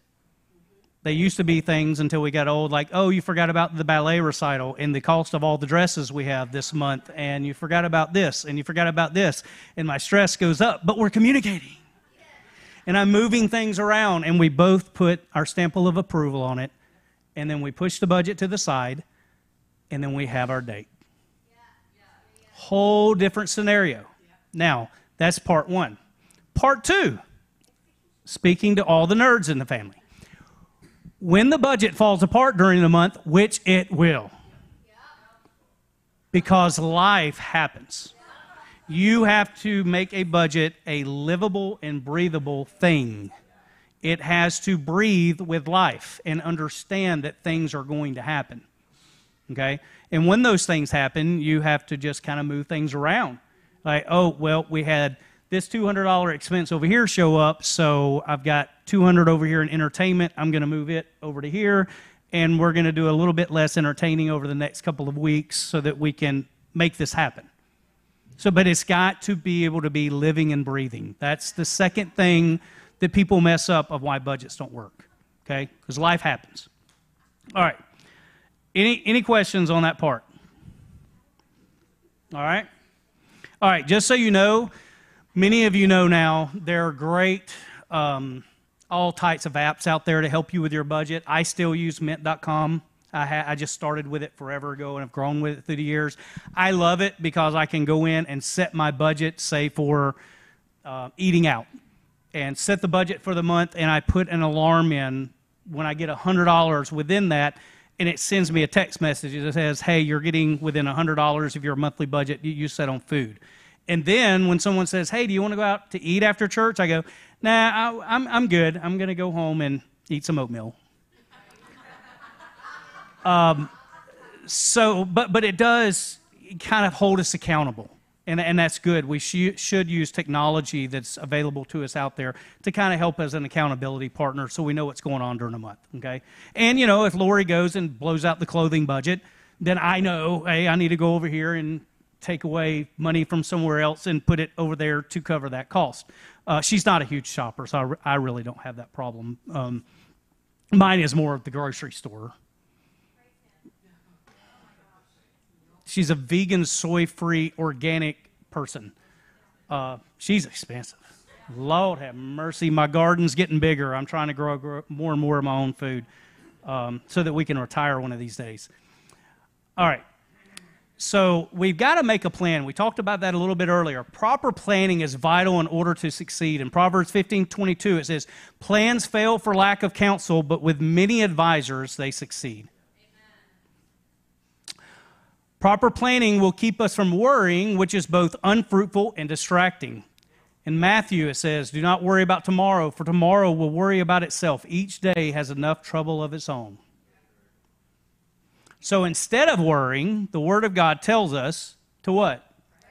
They used to be things until we got old, like, oh, you forgot about the ballet recital and the cost of all the dresses we have this month, and you forgot about this, and you forgot about this, and my stress goes up, but we're communicating. And I'm moving things around, and we both put our stample of approval on it, and then we push the budget to the side, and then we have our date. Whole different scenario. Now, that's part one. Part two, speaking to all the nerds in the family. When the budget falls apart during the month, which it will, because life happens, you have to make a budget a livable and breathable thing. It has to breathe with life and understand that things are going to happen, okay? And when those things happen, you have to just kind of move things around. Like, oh, well, we had this $200 expense over here show up, so I've got $200 over here in entertainment. I'm going to move it over to here, and we're going to do a little bit less entertaining over the next couple of weeks so that we can make this happen. So, but it's got to be able to be living and breathing. That's the second thing that people mess up of why budgets don't work, okay? Because life happens. All right. Any questions on that part? All right. All right, just so you know, many of you know now, there are great all types of apps out there to help you with your budget. I still use Mint.com. I just started with it forever ago and have grown with it through the years. I love it because I can go in and set my budget, say, for eating out, and set the budget for the month, and I put an alarm in when I get $100 within that, and it sends me a text message that says, hey, you're getting within $100 of your monthly budget you set on food. And then when someone says, hey, do you want to go out to eat after church? I go, nah, I'm good. I'm going to go home and eat some oatmeal. But it does kind of hold us accountable, and that's good. We should use technology that's available to us out there to kind of help as an accountability partner so we know what's going on during the month, okay? And, you know, if Lori goes and blows out the clothing budget, then I know, hey, I need to go over here and take away money from somewhere else and put it over there to cover that cost. She's not a huge shopper, so I really don't have that problem. Mine is more of the grocery store. She's a vegan, soy-free, organic person. She's expensive. Lord have mercy. My garden's getting bigger. I'm trying to grow more and more of my own food so that we can retire one of these days. All right. So we've got to make a plan. We talked about that a little bit earlier. Proper planning is vital in order to succeed. In Proverbs 15:22, it says, plans fail for lack of counsel, but with many advisors, they succeed. Amen. Proper planning will keep us from worrying, which is both unfruitful and distracting. In Matthew, it says, "Do not worry about tomorrow, for tomorrow will worry about itself. Each day has enough trouble of its own." So instead of worrying, the Word of God tells us to what?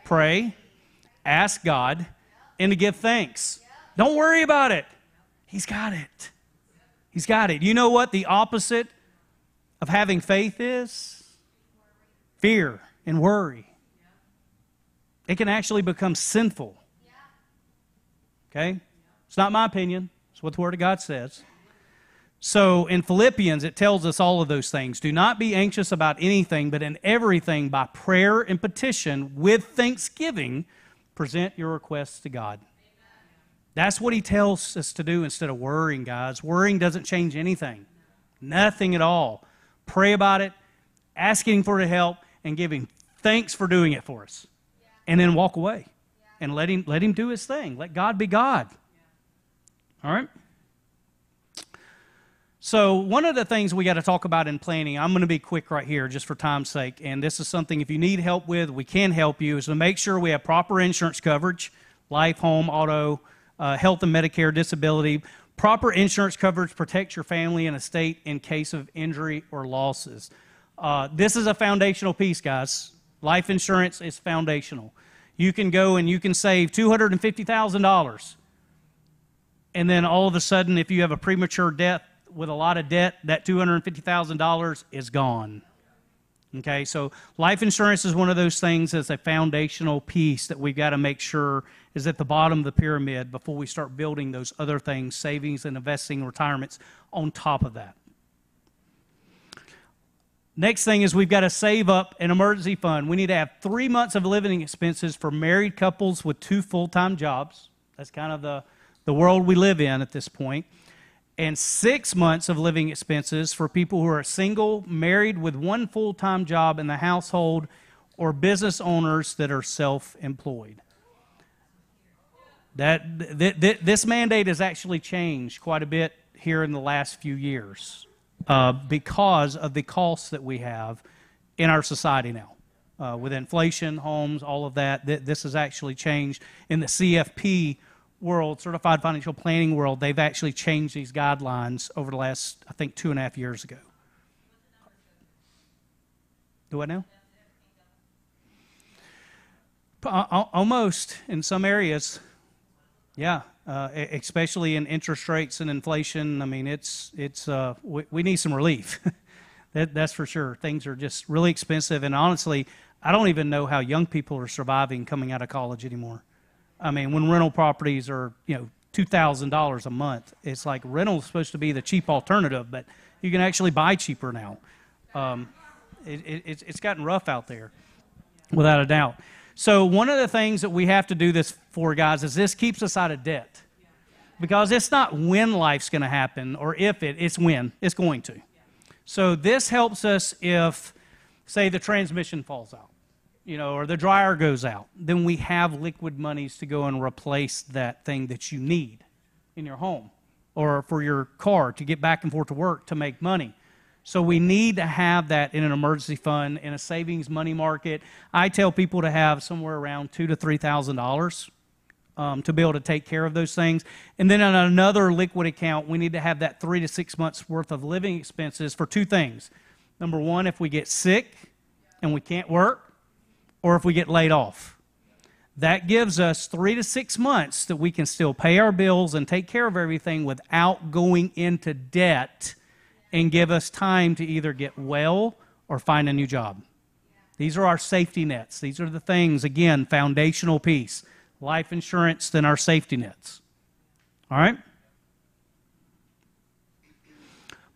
Pray, ask God, and to give thanks. Don't worry about it. He's got it. He's got it. You know what the opposite of having faith is? Fear and worry. It can actually become sinful. Okay? It's not my opinion. It's what the Word of God says. So in Philippians, it tells us all of those things. Do not be anxious about anything, but in everything, by prayer and petition, with thanksgiving, present your requests to God. That's what he tells us to do instead of worrying, guys. Worrying doesn't change anything. Nothing at all. Pray about it, asking for the help, and giving thanks for doing it for us. And then walk away and let him do his thing. Let God be God. All right? So one of the things we got to talk about in planning, I'm going to be quick right here just for time's sake, and this is something if you need help with, we can help you, is to make sure we have proper insurance coverage, life, home, auto, health and Medicare, disability. Proper insurance coverage protects your family and estate in case of injury or losses. This is a foundational piece, guys. Life insurance is foundational. You can go and you can save $250,000, and then all of a sudden, if you have a premature death with a lot of debt, that $250,000 is gone. Okay, so life insurance is one of those things that's a foundational piece that we've got to make sure is at the bottom of the pyramid before we start building those other things, savings and investing, retirements on top of that. Next thing is we've got to save up an emergency fund. We need to have 3 months of living expenses for married couples with 2 full-time jobs. That's kind of the world we live in at this point. And 6 months of living expenses for people who are single, married with 1 full-time job in the household, or business owners that are self-employed. This mandate has actually changed quite a bit here in the last few years. Because of the costs that we have in our society now. With inflation, homes, all of that, this has actually changed. In the CFP world, Certified Financial Planning world, they've actually changed these guidelines over the last, I think, 2.5 years ago. Do I know? Almost in some areas, yeah. Especially in interest rates and inflation. I mean, we need some relief. That's for sure. Things are just really expensive. And honestly, I don't even know how young people are surviving coming out of college anymore. I mean, when rental properties are, $2,000 a month, it's like rental is supposed to be the cheap alternative, but you can actually buy cheaper now. It's gotten rough out there, without a doubt. So one of the things that we have to do this for, guys, is this keeps us out of debt. Because it's not when life's going to happen or if it's when. It's going to. So this helps us if, say, the transmission falls out, or the dryer goes out. Then we have liquid monies to go and replace that thing that you need in your home or for your car to get back and forth to work to make money. So we need to have that in an emergency fund, in a savings money market. I tell people to have somewhere around $2,000 to $3,000 to be able to take care of those things. And then on another liquid account, we need to have that 3 to 6 months worth of living expenses for 2 things. Number one, if we get sick and we can't work, or if we get laid off. That gives us 3 to 6 months that we can still pay our bills and take care of everything without going into debt, and give us time to either get well or find a new job. These are our safety nets. These are the things, again, foundational piece. Life insurance, then our safety nets. All right?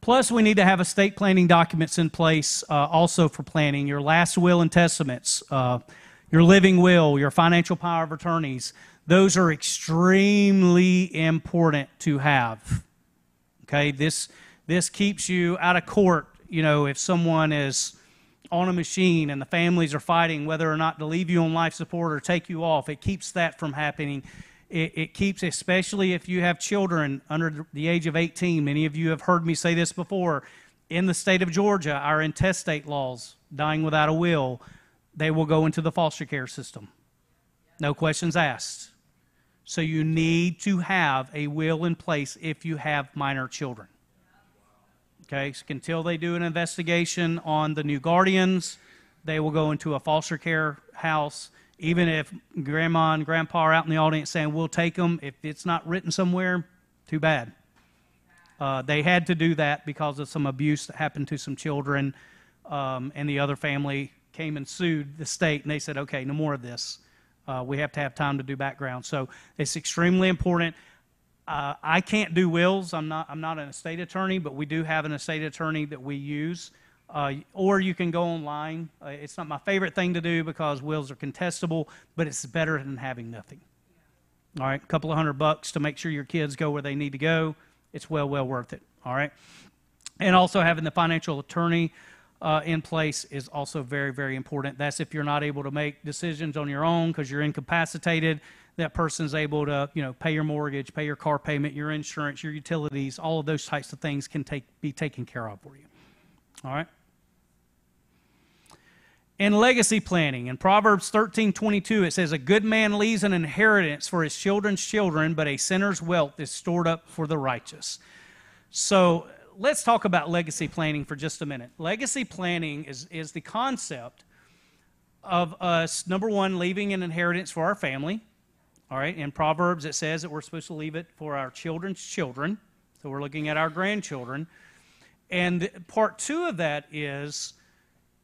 Plus, we need to have estate planning documents in place also for planning. Your last will and testaments, your living will, your financial power of attorneys. Those are extremely important to have. Okay? This keeps you out of court, if someone is on a machine and the families are fighting whether or not to leave you on life support or take you off. It keeps that from happening. It keeps, especially if you have children under the age of 18, many of you have heard me say this before, in the state of Georgia, our intestate laws, dying without a will, they will go into the foster care system. No questions asked. So you need to have a will in place if you have minor children. Okay, so until they do an investigation on the new guardians, they will go into a foster care house. Even if grandma and grandpa are out in the audience saying, we'll take them, if it's not written somewhere, too bad. They had to do that because of some abuse that happened to some children, and the other family came and sued the state, and they said, okay, no more of this. We have to have time to do background. So it's extremely important. I can't do wills. I'm not an estate attorney, but we do have an estate attorney that we use. Or you can go online. It's not my favorite thing to do because wills are contestable, but it's better than having nothing. All right, $200 to make sure your kids go where they need to go. It's well worth it. All right, and also having the financial attorney in place is also very, very important. That's if you're not able to make decisions on your own because you're incapacitated. That person's able to, you know, pay your mortgage, pay your car payment, your insurance, your utilities. All of those types of things can be taken care of for you. All right. In legacy planning, in Proverbs 13:22, it says, a good man leaves an inheritance for his children's children, but a sinner's wealth is stored up for the righteous. So let's talk about legacy planning for just a minute. Legacy planning is the concept of us, number one, leaving an inheritance for our family. All right, in Proverbs it says that we're supposed to leave it for our children's children. So we're looking at our grandchildren. And part two of that is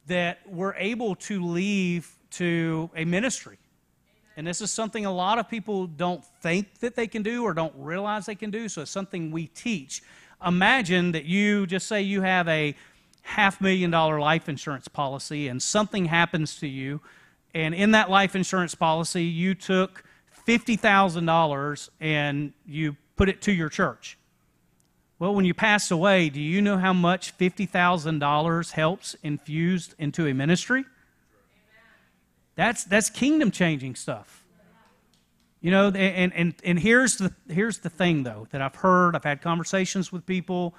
that we're able to leave to a ministry. Amen. And this is something a lot of people don't think that they can do or don't realize they can do, so it's something we teach. Imagine that you just say you have a $500,000 life insurance policy and something happens to you, and in that life insurance policy you took $50,000 and you put it to your church. Well, when you pass away, do you know how much $50,000 helps infused into a ministry? Amen. That's kingdom-changing stuff. You know, and here's the thing, though, that I've heard. I've had conversations with people.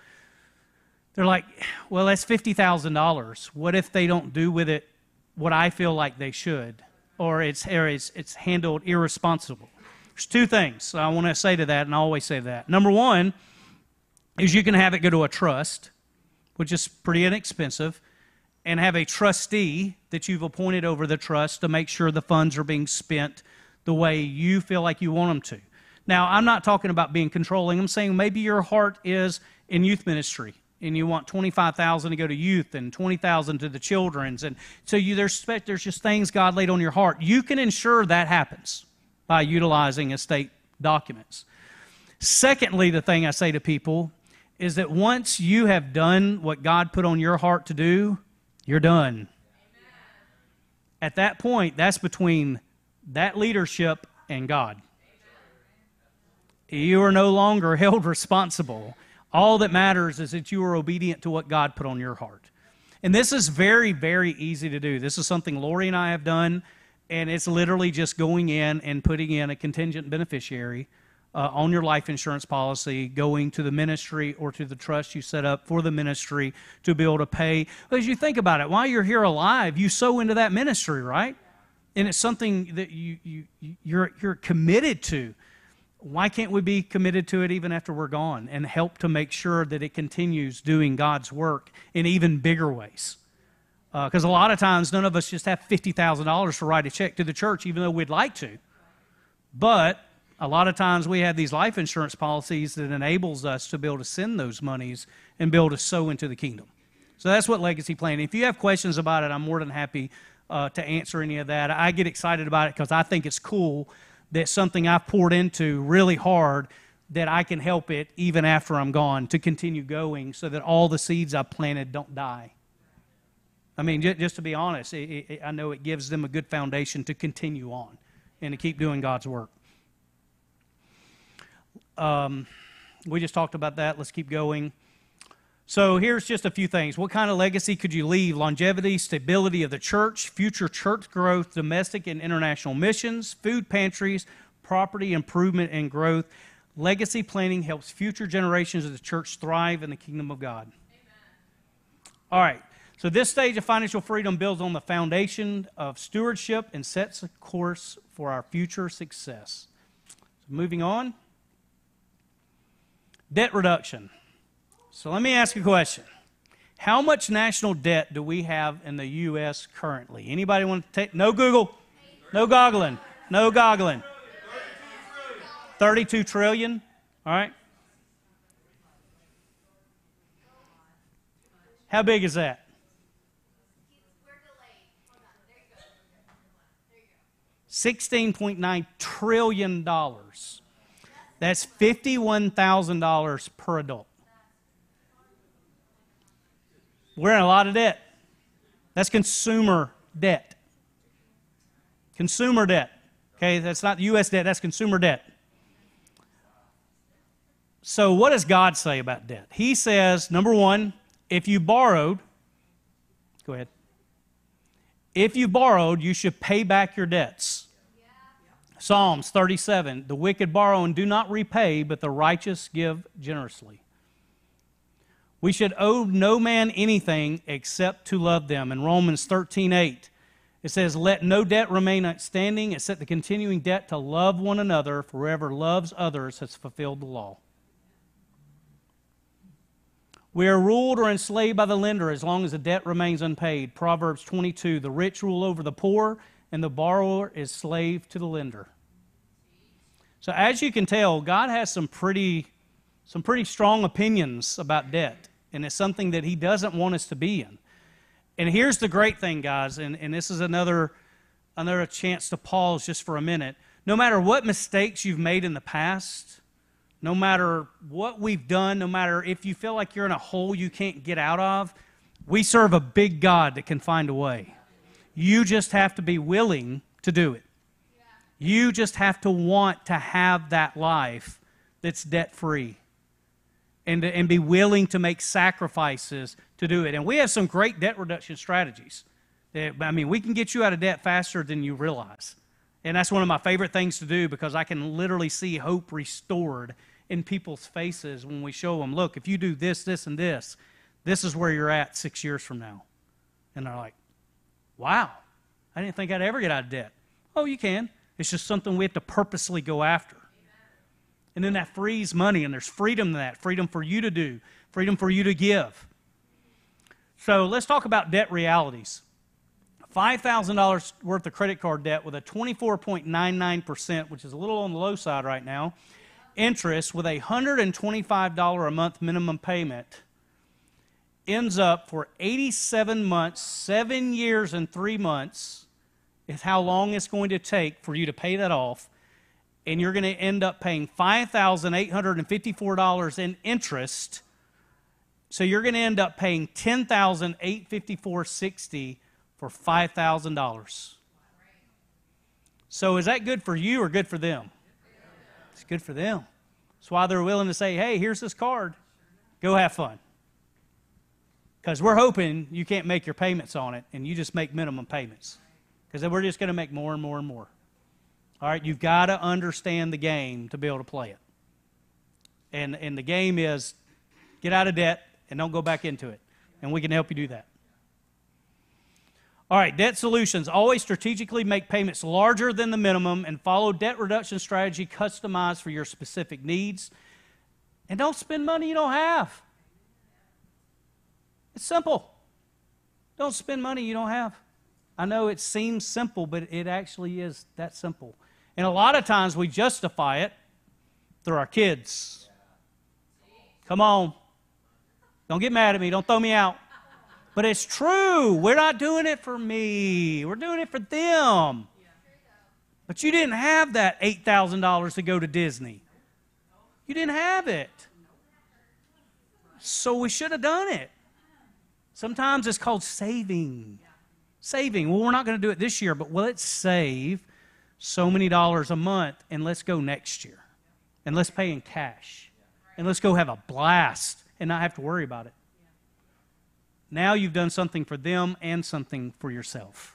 They're like, well, that's $50,000. What if they don't do with it what I feel like they should? Or it's handled irresponsible. There's two things I want to say to that, and I always say that. Number one is you can have it go to a trust, which is pretty inexpensive, and have a trustee that you've appointed over the trust to make sure the funds are being spent the way you feel like you want them to. Now, I'm not talking about being controlling. I'm saying maybe your heart is in youth ministry, and you want $25,000 to go to youth and $20,000 to the children's. And so there's just things God laid on your heart. You can ensure that happens by utilizing estate documents. Secondly, the thing I say to people is that once you have done what God put on your heart to do, you're done. Amen. At that point, that's between that leadership and God. Amen. You are no longer held responsible. All that matters is that you are obedient to what God put on your heart. And this is very, very easy to do. This is something Lori and I have done, and it's literally just going in and putting in a contingent beneficiary on your life insurance policy, going to the ministry or to the trust you set up for the ministry to be able to pay. As you think about it, while you're here alive, you sow into that ministry, right? And it's something that you're committed to. Why can't we be committed to it even after we're gone and help to make sure that it continues doing God's work in even bigger ways? Because a lot of times none of us just have $50,000 to write a check to the church, even though we'd like to. But a lot of times we have these life insurance policies that enables us to be able to send those monies and be able to sow into the kingdom. So that's what legacy planning. If you have questions about it, I'm more than happy to answer any of that. I get excited about it because I think it's cool that something I've poured into really hard that I can help it even after I'm gone to continue going so that all the seeds I've planted don't die. I mean, just to be honest, I know it gives them a good foundation to continue on and to keep doing God's work. We just talked about that. Let's keep going. So here's just a few things. What kind of legacy could you leave? Longevity, stability of the church, future church growth, domestic and international missions, food pantries, property improvement and growth. Legacy planning helps future generations of the church thrive in the kingdom of God. Amen. All right. So this stage of financial freedom builds on the foundation of stewardship and sets a course for our future success. Moving on. Debt reduction. So let me ask a question. How much national debt do we have in the U.S. currently? Anybody want to take? No Google. No goggling. No goggling. 32 trillion. All right. How big is that? We're delayed. There you go. $16.9 trillion. That's $51,000 per adult. We're in a lot of debt. That's consumer debt. Consumer debt. Okay, that's not U.S. debt, that's consumer debt. So what does God say about debt? He says, number one, If you borrowed, you should pay back your debts. Yeah. Psalms 37, the wicked borrow and do not repay, but the righteous give generously. We should owe no man anything except to love them. In Romans 13:8, it says, let no debt remain outstanding except the continuing debt to love one another, for whoever loves others has fulfilled the law. We are ruled or enslaved by the lender as long as the debt remains unpaid. Proverbs 22, the rich rule over the poor, and the borrower is slave to the lender. So as you can tell, God has some pretty strong opinions about debt, and it's something that He doesn't want us to be in. And here's the great thing, guys, and this is another chance to pause just for a minute. No matter what mistakes you've made in the past, no matter what we've done, no matter if you feel like you're in a hole you can't get out of, we serve a big God that can find a way. You just have to be willing to do it. You just have to want to have that life that's debt-free and be willing to make sacrifices to do it. And we have some great debt reduction strategies. I mean, we can get you out of debt faster than you realize. And that's one of my favorite things to do, because I can literally see hope restored in people's faces when we show them, look, if you do this, this, and this, this is where you're at 6 years from now. And they're like, wow, I didn't think I'd ever get out of debt. Oh, you can. It's just something we have to purposely go after. And then that frees money, and there's freedom to that, freedom for you to do, freedom for you to give. So let's talk about debt realities. $5,000 worth of credit card debt with a 24.99%, which is a little on the low side right now, interest with a $125 a month minimum payment, ends up for 87 months, 7 years and 3 months is how long it's going to take for you to pay that off, and you're going to end up paying $5,854 in interest, so you're going to end up paying $10,854.60 for $5,000. So is that good for you or good for them? It's good for them. That's why they're willing to say, hey, here's this card. Go have fun. Because we're hoping you can't make your payments on it and you just make minimum payments. Because then we're just going to make more and more and more. All right, you've got to understand the game to be able to play it. And the game is get out of debt and don't go back into it. And we can help you do that. All right, debt solutions. Always strategically make payments larger than the minimum and follow debt reduction strategy customized for your specific needs. And don't spend money you don't have. It's simple. Don't spend money you don't have. I know it seems simple, but it actually is that simple. And a lot of times we justify it through our kids. Come on. Don't get mad at me. Don't throw me out. But it's true. We're not doing it for me. We're doing it for them. But you didn't have that $8,000 to go to Disney. You didn't have it. So we should have done it. Sometimes it's called saving. Saving. Well, we're not going to do it this year, but let's save so many dollars a month, and let's go next year. And let's pay in cash. And let's go have a blast and not have to worry about it. Now you've done something for them and something for yourself.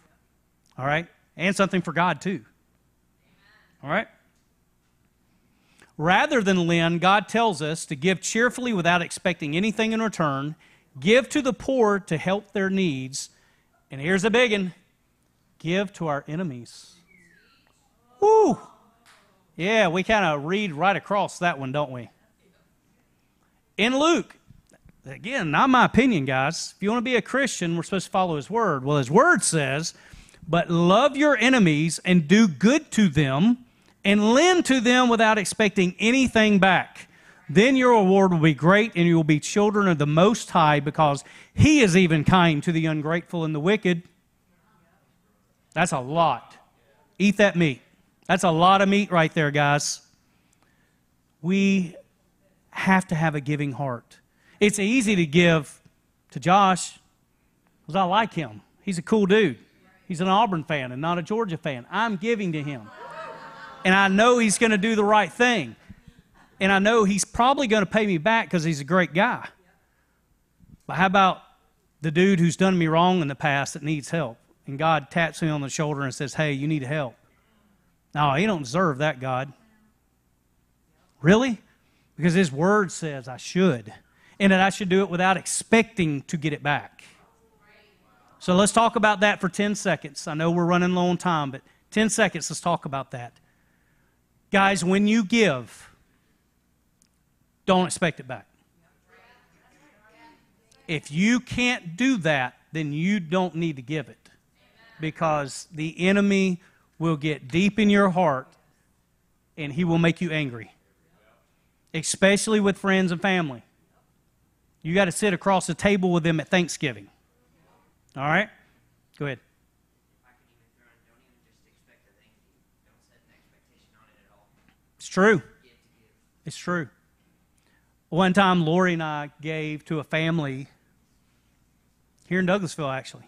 All right? And something for God, too. All right? Rather than lend, God tells us to give cheerfully without expecting anything in return. Give to the poor to help their needs. And here's a big one. Give to our enemies. Woo! Yeah, we kind of read right across that one, don't we? In Luke, again, not my opinion, guys. If you want to be a Christian, we're supposed to follow his word. Well, his word says, but love your enemies and do good to them and lend to them without expecting anything back. Then your reward will be great, and you will be children of the Most High, because he is even kind to the ungrateful and the wicked. That's a lot. Eat that meat. That's a lot of meat right there, guys. We have to have a giving heart. It's easy to give to Josh because I like him. He's a cool dude. He's an Auburn fan and not a Georgia fan. I'm giving to him. And I know he's going to do the right thing. And I know he's probably going to pay me back because he's a great guy. But how about the dude who's done me wrong in the past that needs help? And God taps me on the shoulder and says, hey, you need help. No, he don't deserve that, God. Really? Because his word says I should. And that I should do it without expecting to get it back. So let's talk about that for 10 seconds. I know we're running low on time, but 10 seconds, let's talk about that. Guys, when you give, don't expect it back. If you can't do that, then you don't need to give it, because the enemy will get deep in your heart and he will make you angry, especially with friends and family. You got to sit across the table with them at Thanksgiving. All right? Go ahead. It's true. It's true. One time, Lori and I gave to a family here in Douglasville, actually.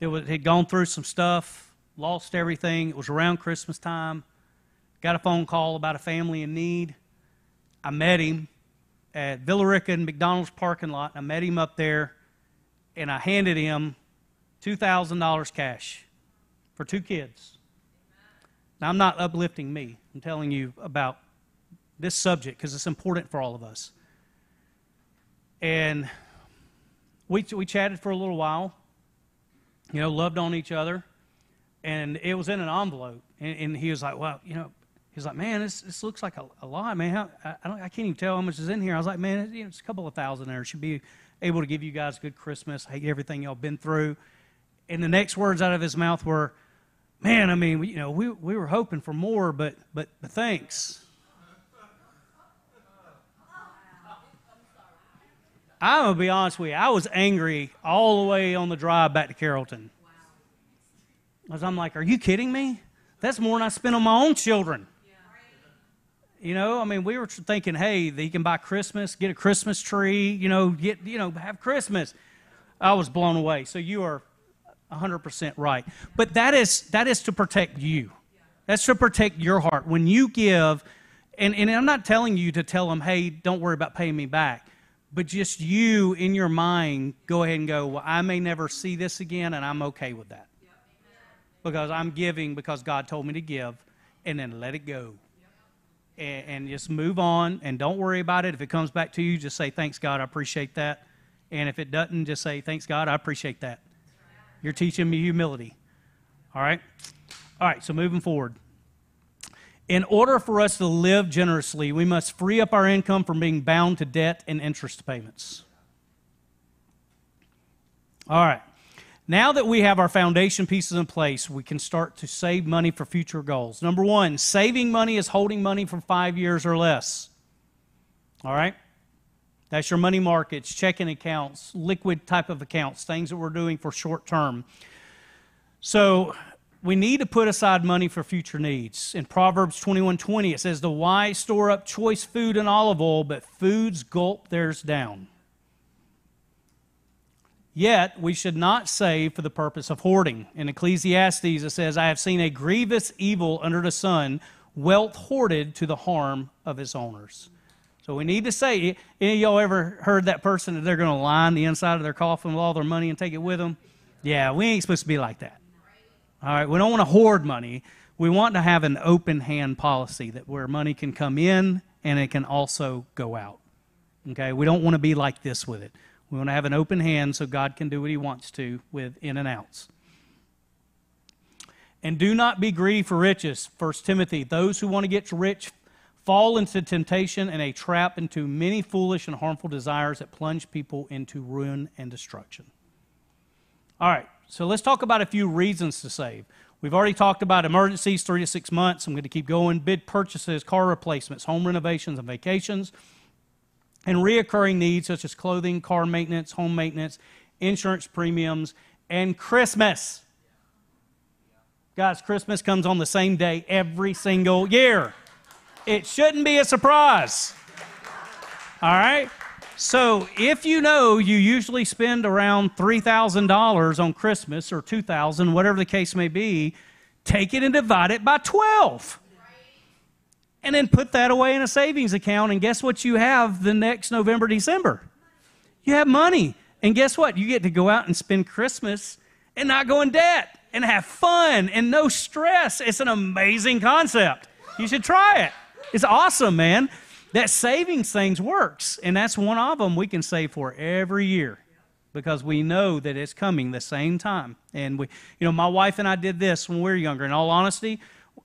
It had gone through some stuff, lost everything. It was around Christmas time. Got a phone call about a family in need. I met him at Villa Rica in McDonald's parking lot. I met him up there, and I handed him $2,000 cash for two kids. Now, I'm not uplifting me. I'm telling you about this subject because it's important for all of us. And we chatted for a little while, you know, loved on each other, and it was in an envelope. And he was like, well, you know, he was like, man, this looks like a lot, man. I can't even tell how much is in here. I was like, man, it's a couple of thousand there. It should be able to give you guys a good Christmas. I hate everything y'all been through. And the next words out of his mouth were, man, I mean, you know, we were hoping for more, but thanks. I'm going to be honest with you. I was angry all the way on the drive back to Carrollton. Wow. Because I'm like, are you kidding me? That's more than I spent on my own children. Yeah. You know, I mean, we were thinking, hey, he can buy Christmas, get a Christmas tree, you know, have Christmas. I was blown away. So you are 100% right. But that is to protect you. That's to protect your heart. When you give, and I'm not telling you to tell them, hey, don't worry about paying me back. But just you, in your mind, go ahead and go, well, I may never see this again, and I'm okay with that. Because I'm giving because God told me to give, and then let it go. And just move on, and don't worry about it. If it comes back to you, just say, thanks, God, I appreciate that. And if it doesn't, just say, thanks, God, I appreciate that. You're teaching me humility. All right? All right, so moving forward. In order for us to live generously, we must free up our income from being bound to debt and interest payments. All right. Now that we have our foundation pieces in place, we can start to save money for future goals. Number one, saving money is holding money for 5 years or less. All right? That's your money markets, checking accounts, liquid type of accounts, things that we're doing for short term. So we need to put aside money for future needs. In Proverbs 21:20, it says, the wise store up choice food and olive oil, but fools gulp theirs down. Yet we should not save for the purpose of hoarding. In Ecclesiastes, it says, I have seen a grievous evil under the sun, wealth hoarded to the harm of its owners. So we need to save. Any of y'all ever heard that person that they're going to line the inside of their coffin with all their money and take it with them? Yeah, we ain't supposed to be like that. All right, we don't want to hoard money. We want to have an open hand policy that where money can come in and it can also go out. Okay, we don't want to be like this with it. We want to have an open hand so God can do what he wants to with in and outs. And do not be greedy for riches, 1 Timothy. Those who want to get rich fall into temptation and a trap, into many foolish and harmful desires that plunge people into ruin and destruction. All right, so let's talk about a few reasons to save. We've already talked about emergencies, 3 to 6 months. I'm going to keep going. Big purchases, car replacements, home renovations and vacations, and reoccurring needs such as clothing, car maintenance, home maintenance, insurance premiums, and Christmas. Guys, Christmas comes on the same day every single year. It shouldn't be a surprise. All right? So if you know you usually spend around $3,000 on Christmas or $2,000, whatever the case may be, take it and divide it by 12. And then put that away in a savings account, and guess what you have the next November, December? You have money. And guess what? You get to go out and spend Christmas and not go in debt, and have fun and no stress. It's an amazing concept. You should try it. It's awesome, man. That savings things works, and that's one of them we can save for every year because we know that it's coming the same time. And we, you know, my wife and I did this when we were younger. In all honesty,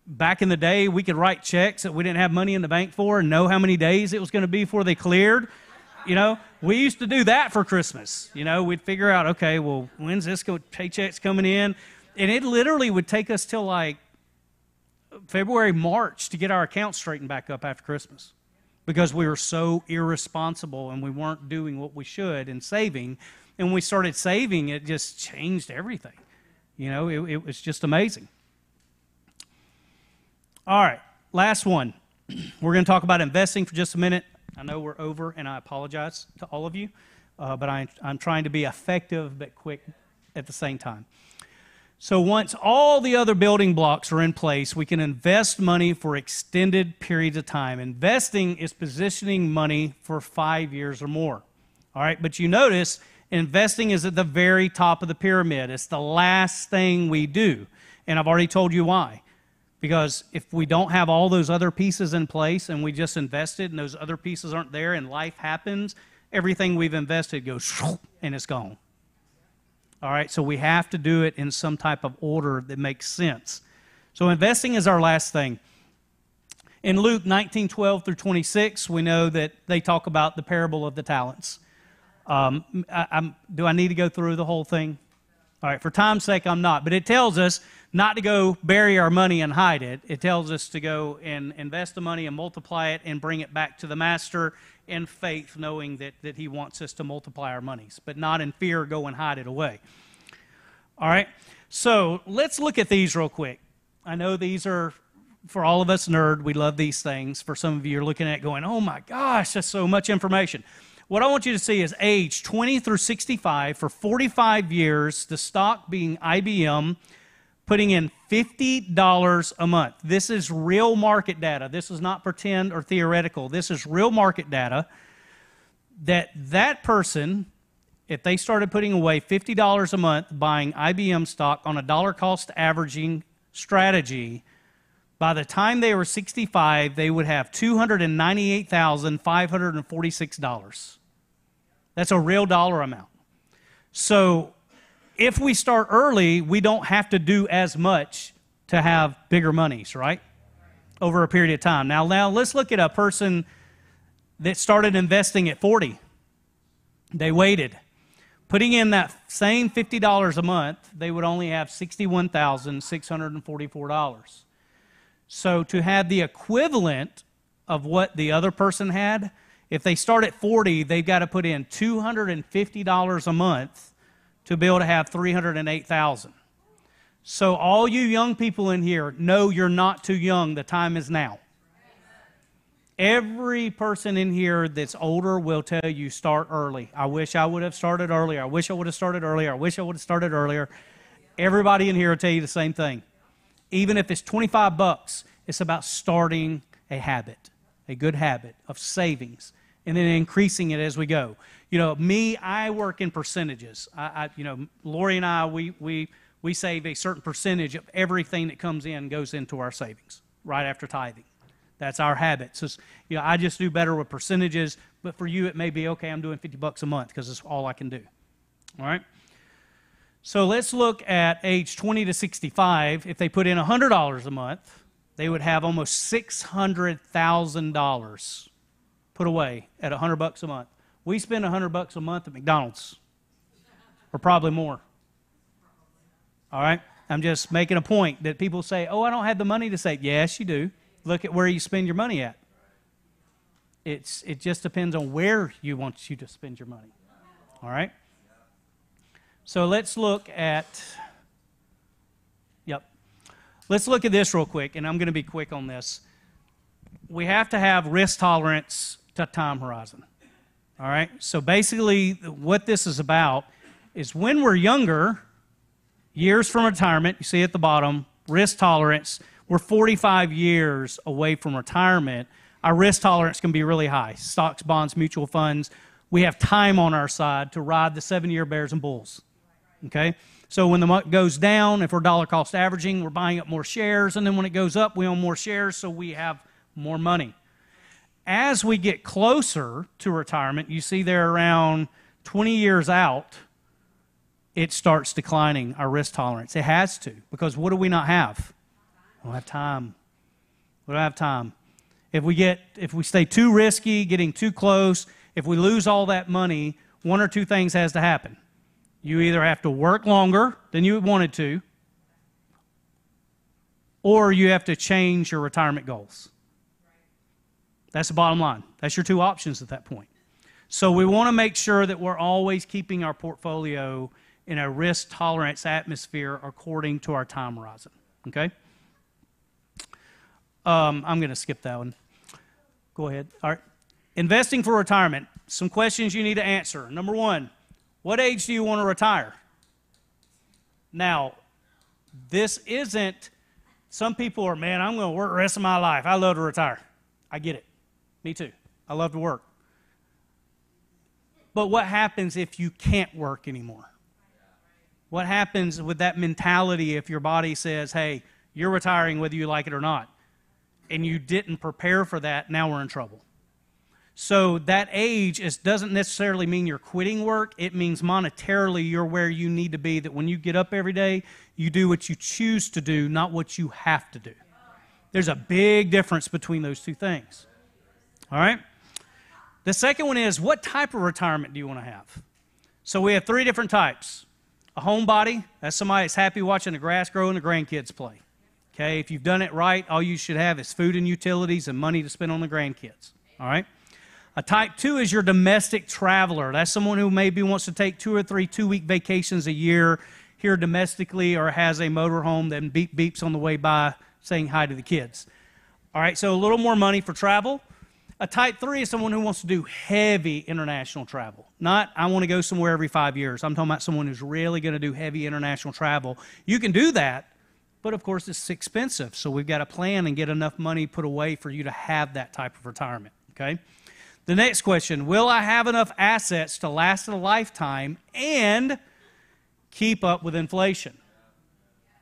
back in the day, we could write checks that we didn't have money in the bank for and know how many days it was going to be before they cleared. You know, we used to do that for Christmas. You know, we'd figure out, okay, well, when's this paycheck's coming in? And it literally would take us till like February, March to get our accounts straightened back up after Christmas because we were so irresponsible and we weren't doing what we should and saving. And when we started saving, it just changed everything. You know, it was just amazing. All right, last one. We're going to talk about investing for just a minute. I know we're over, and I apologize to all of you, but I'm trying to be effective but quick at the same time. So once all the other building blocks are in place, we can invest money for extended periods of time. Investing is positioning money for 5 years or more. All right, but you notice investing is at the very top of the pyramid. It's the last thing we do, and I've already told you why. Because if we don't have all those other pieces in place and we just invested and those other pieces aren't there and life happens, everything we've invested goes and it's gone. All right, so we have to do it in some type of order that makes sense. So investing is our last thing. In Luke 19:12 through 26, we know that they talk about the parable of the talents. Do I need to go through the whole thing? All right, for time's sake, I'm not. But it tells us not to go bury our money and hide it. It tells us to go and invest the money and multiply it and bring it back to the master in faith, knowing that he wants us to multiply our monies, but not in fear, go and hide it away. All right, so let's look at these real quick. I know these are, for all of us nerd, we love these things. For some of you, you're looking at it going, oh my gosh, that's so much information. What I want you to see is age 20 through 65 for 45 years, the stock being IBM, putting in $50 a month. This is real market data. This is not pretend or theoretical. This is real market data that person, if they started putting away $50 a month buying IBM stock on a dollar cost averaging strategy, by the time they were 65, they would have $298,546. That's a real dollar amount. So if we start early, we don't have to do as much to have bigger monies, right? Over a period of time. Now let's look at a person that started investing at 40. They waited. Putting in that same $50 a month, they would only have $61,644. So to have the equivalent of what the other person had, if they start at 40, they've got to put in $250 a month to be able to have $308,000. So all you young people in here, know you're not too young. The time is now. Every person in here that's older will tell you start early. I wish I would have started earlier. I wish I would have started earlier. I wish I would have started earlier. Everybody in here will tell you the same thing. Even if it's 25 bucks, it's about starting a habit, a good habit of savings, and then increasing it as we go. You know, me, I work in percentages. Lori and I, we save a certain percentage of everything that comes in goes into our savings right after tithing. That's our habit. So, you know, I just do better with percentages, but for you, it may be, okay, I'm doing $50 a month because it's all I can do. All right. So let's look at age 20 to 65. If they put in $100 a month, they would have almost $600,000 put away at $100 a month. We spend $100 a month at McDonald's, or probably more. All right? I'm just making a point that people say, oh, I don't have the money to save. Yes, you do. Look at where you spend your money at. It just depends on where you want you to spend your money. All right? So let's look at, let's look at this real quick, and I'm going to be quick on this. We have to have risk tolerance to time horizon. All right? So basically what this is about is when we're younger, years from retirement, you see at the bottom, risk tolerance, we're 45 years away from retirement. Our risk tolerance can be really high. Stocks, bonds, mutual funds. We have time on our side to ride the 7-year bears and bulls. Okay? So when the market goes down, if we're dollar cost averaging, we're buying up more shares. And then when it goes up, we own more shares, so we have more money. As we get closer to retirement, you see there around 20 years out, it starts declining our risk tolerance. It has to, because what do we not have? We don't have time. We don't have time. If we stay too risky, getting too close, if we lose all that money, one or two things has to happen. You either have to work longer than you wanted to, or you have to change your retirement goals. That's the bottom line. That's your two options at that point. So we want to make sure that we're always keeping our portfolio in a risk tolerance atmosphere according to our time horizon, okay? I'm going to skip that one. Go ahead. All right. Investing for retirement. Some questions you need to answer. Number one, what age do you want to retire? Now, this isn't, some people are, man, I'm going to work the rest of my life. I love to retire. I get it. Me too. I love to work. But what happens if you can't work anymore? What happens with that mentality if your body says, hey, you're retiring whether you like it or not, and you didn't prepare for that, now we're in trouble. So that age doesn't necessarily mean you're quitting work. It means monetarily you're where you need to be, that when you get up every day, you do what you choose to do, not what you have to do. There's a big difference between those two things. All right? The second one is, what type of retirement do you want to have? So we have three different types. A homebody, that's somebody that's happy watching the grass grow and the grandkids play. Okay, if you've done it right, all you should have is food and utilities and money to spend on the grandkids. All right? A type two is your domestic traveler. That's someone who maybe wants to take 2 or 3 two-week vacations a year here domestically, or has a motorhome that beeps on the way by saying hi to the kids. All right, so a little more money for travel. A type three is someone who wants to do heavy international travel. Not, I want to go somewhere every 5 years. I'm talking about someone who's really going to do heavy international travel. You can do that. But, of course, it's expensive, so we've got to plan and get enough money put away for you to have that type of retirement, okay? The next question, will I have enough assets to last a lifetime and keep up with inflation?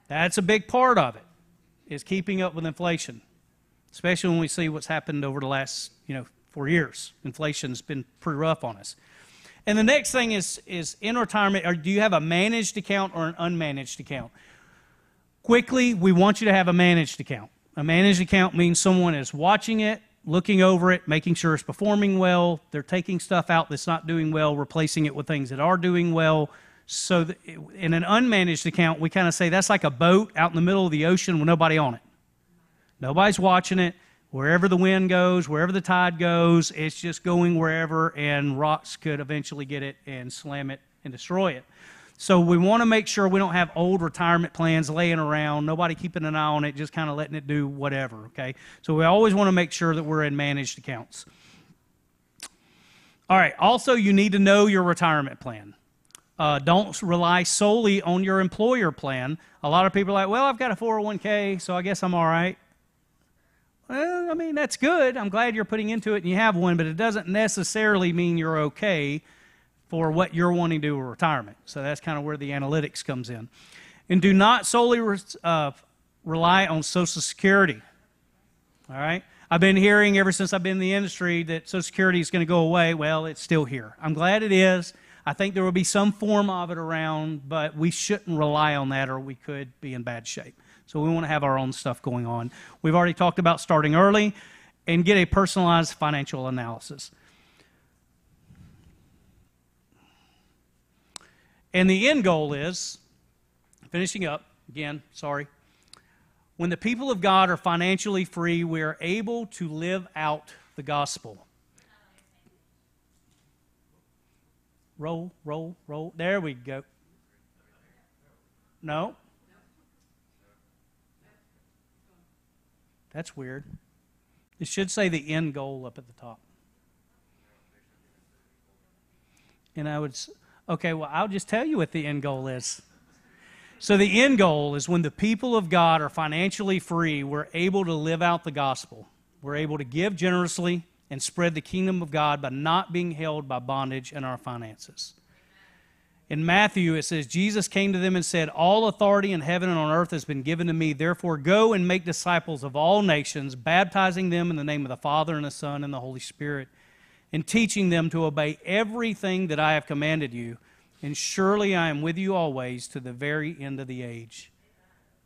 That's a big part of it, is keeping up with inflation, especially when we see what's happened over the last, 4 years. Inflation's been pretty rough on us. And the next thing is in retirement, or do you have a managed account or an unmanaged account? Quickly, we want you to have a managed account. A managed account means someone is watching it, looking over it, making sure it's performing well. They're taking stuff out that's not doing well, replacing it with things that are doing well. So in an unmanaged account, we kind of say that's like a boat out in the middle of the ocean with nobody on it. Nobody's watching it. Wherever the wind goes, wherever the tide goes, it's just going wherever, and rocks could eventually get it and slam it and destroy it. So we want to make sure we don't have old retirement plans laying around, nobody keeping an eye on it, just kind of letting it do whatever, okay? So we always want to make sure that we're in managed accounts. All right, also you need to know your retirement plan. Don't rely solely on your employer plan. A lot of people are like, well, I've got a 401k, so I guess I'm all right. Well, I mean, that's good. I'm glad you're putting into it and you have one, but it doesn't necessarily mean you're okay for what you're wanting to do with retirement. So that's kind of where the analytics comes in. And do not solely rely on Social Security, all right? I've been hearing ever since I've been in the industry that Social Security is going to go away. Well, it's still here. I'm glad it is. I think there will be some form of it around, but we shouldn't rely on that or we could be in bad shape. So we want to have our own stuff going on. We've already talked about starting early and get a personalized financial analysis. And the end goal is, finishing up, again, sorry. When the people of God are financially free, we are able to live out the gospel. Roll, roll, roll. There we go. No? That's weird. It should say the end goal up at the top. And I would, okay, well, I'll just tell you what the end goal is. So the end goal is when the people of God are financially free, we're able to live out the gospel. We're able to give generously and spread the kingdom of God by not being held by bondage in our finances. In Matthew, it says, Jesus came to them and said, "All authority in heaven and on earth has been given to me. Therefore, go and make disciples of all nations, baptizing them in the name of the Father and the Son and the Holy Spirit, and teaching them to obey everything that I have commanded you. And surely I am with you always to the very end of the age."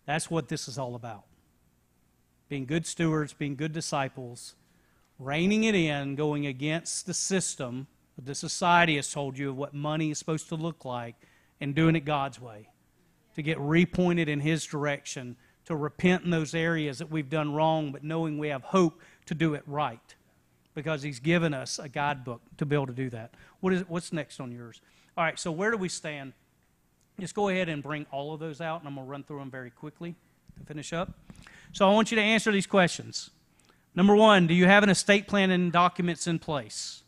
That's what this is all about. Being good stewards, being good disciples, reining it in, going against the system that the society has told you of what money is supposed to look like, and doing it God's way, to get repointed in His direction, to repent in those areas that we've done wrong, but knowing we have hope to do it right because He's given us a guidebook to be able to do that. What's next on yours? All right, so where do we stand? Just go ahead and bring all of those out, and I'm going to run through them very quickly to finish up. So I want you to answer these questions. Number one, do you have an estate plan and documents in place?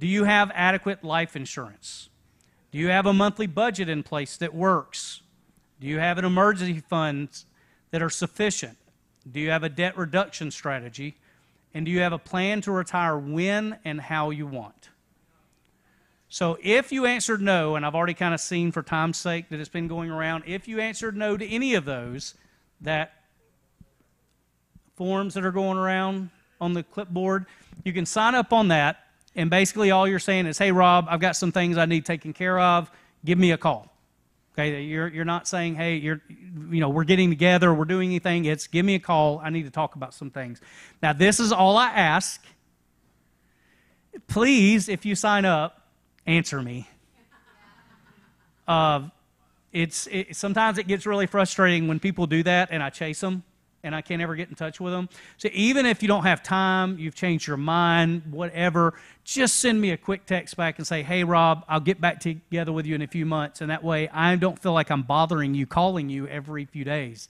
Do you have adequate life insurance? Do you have a monthly budget in place that works? Do you have an emergency funds that are sufficient? Do you have a debt reduction strategy? And do you have a plan to retire when and how you want? So if you answered no, and I've already kind of seen for time's sake that it's been going around, if you answered no to any of those, that forms that are going around on the clipboard, you can sign up on that, and basically all you're saying is, "Hey, Rob, I've got some things I need taken care of. Give me a call." Okay, you're not saying, "Hey, we're getting together, we're doing anything." It's, "Give me a call. I need to talk about some things." Now, this is all I ask. Please, if you sign up, answer me. Sometimes it gets really frustrating when people do that, and I chase them, and I can't ever get in touch with them. So even if you don't have time, you've changed your mind, whatever, just send me a quick text back and say, "Hey, Rob, I'll get back together with you in a few months," and that way I don't feel like I'm bothering you, calling you every few days.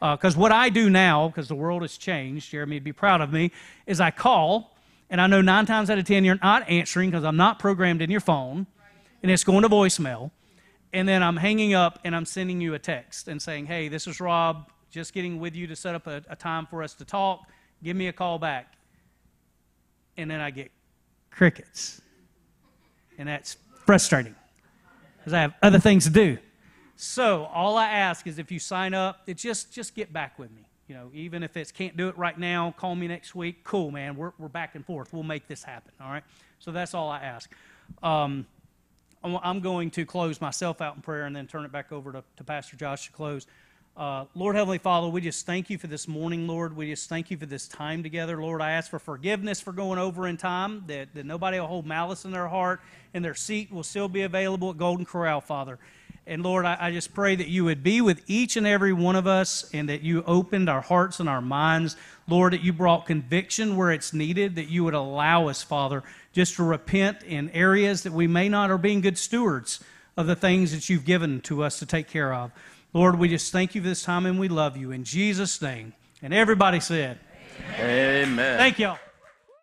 Because what I do now, because the world has changed, Jeremy would be proud of me, is I call. And I know 9 times out of 10 you're not answering because I'm not programmed in your phone, and it's going to voicemail. And then I'm hanging up, and I'm sending you a text and saying, "Hey, this is Rob, just getting with you to set up a time for us to talk. Give me a call back." And then I get crickets. And that's frustrating because I have other things to do. So all I ask is if you sign up, just get back with me. You know, even if it's "Can't do it right now, call me next week," cool, man, we're back and forth. We'll make this happen, all right? So that's all I ask. I'm going to close myself out in prayer and then turn it back over to Pastor Josh to close. Lord Heavenly Father, we just thank you for this morning, Lord. We just thank you for this time together. Lord, I ask for forgiveness for going over in time, that nobody will hold malice in their heart, and their seat will still be available at Golden Corral, Father. And Lord, I just pray that you would be with each and every one of us, and that you opened our hearts and our minds. Lord, that you brought conviction where it's needed, that you would allow us, Father, just to repent in areas that we may not are being good stewards of the things that you've given to us to take care of. Lord, we just thank you for this time, and we love you. In Jesus' name. And everybody said, Amen. Thank y'all.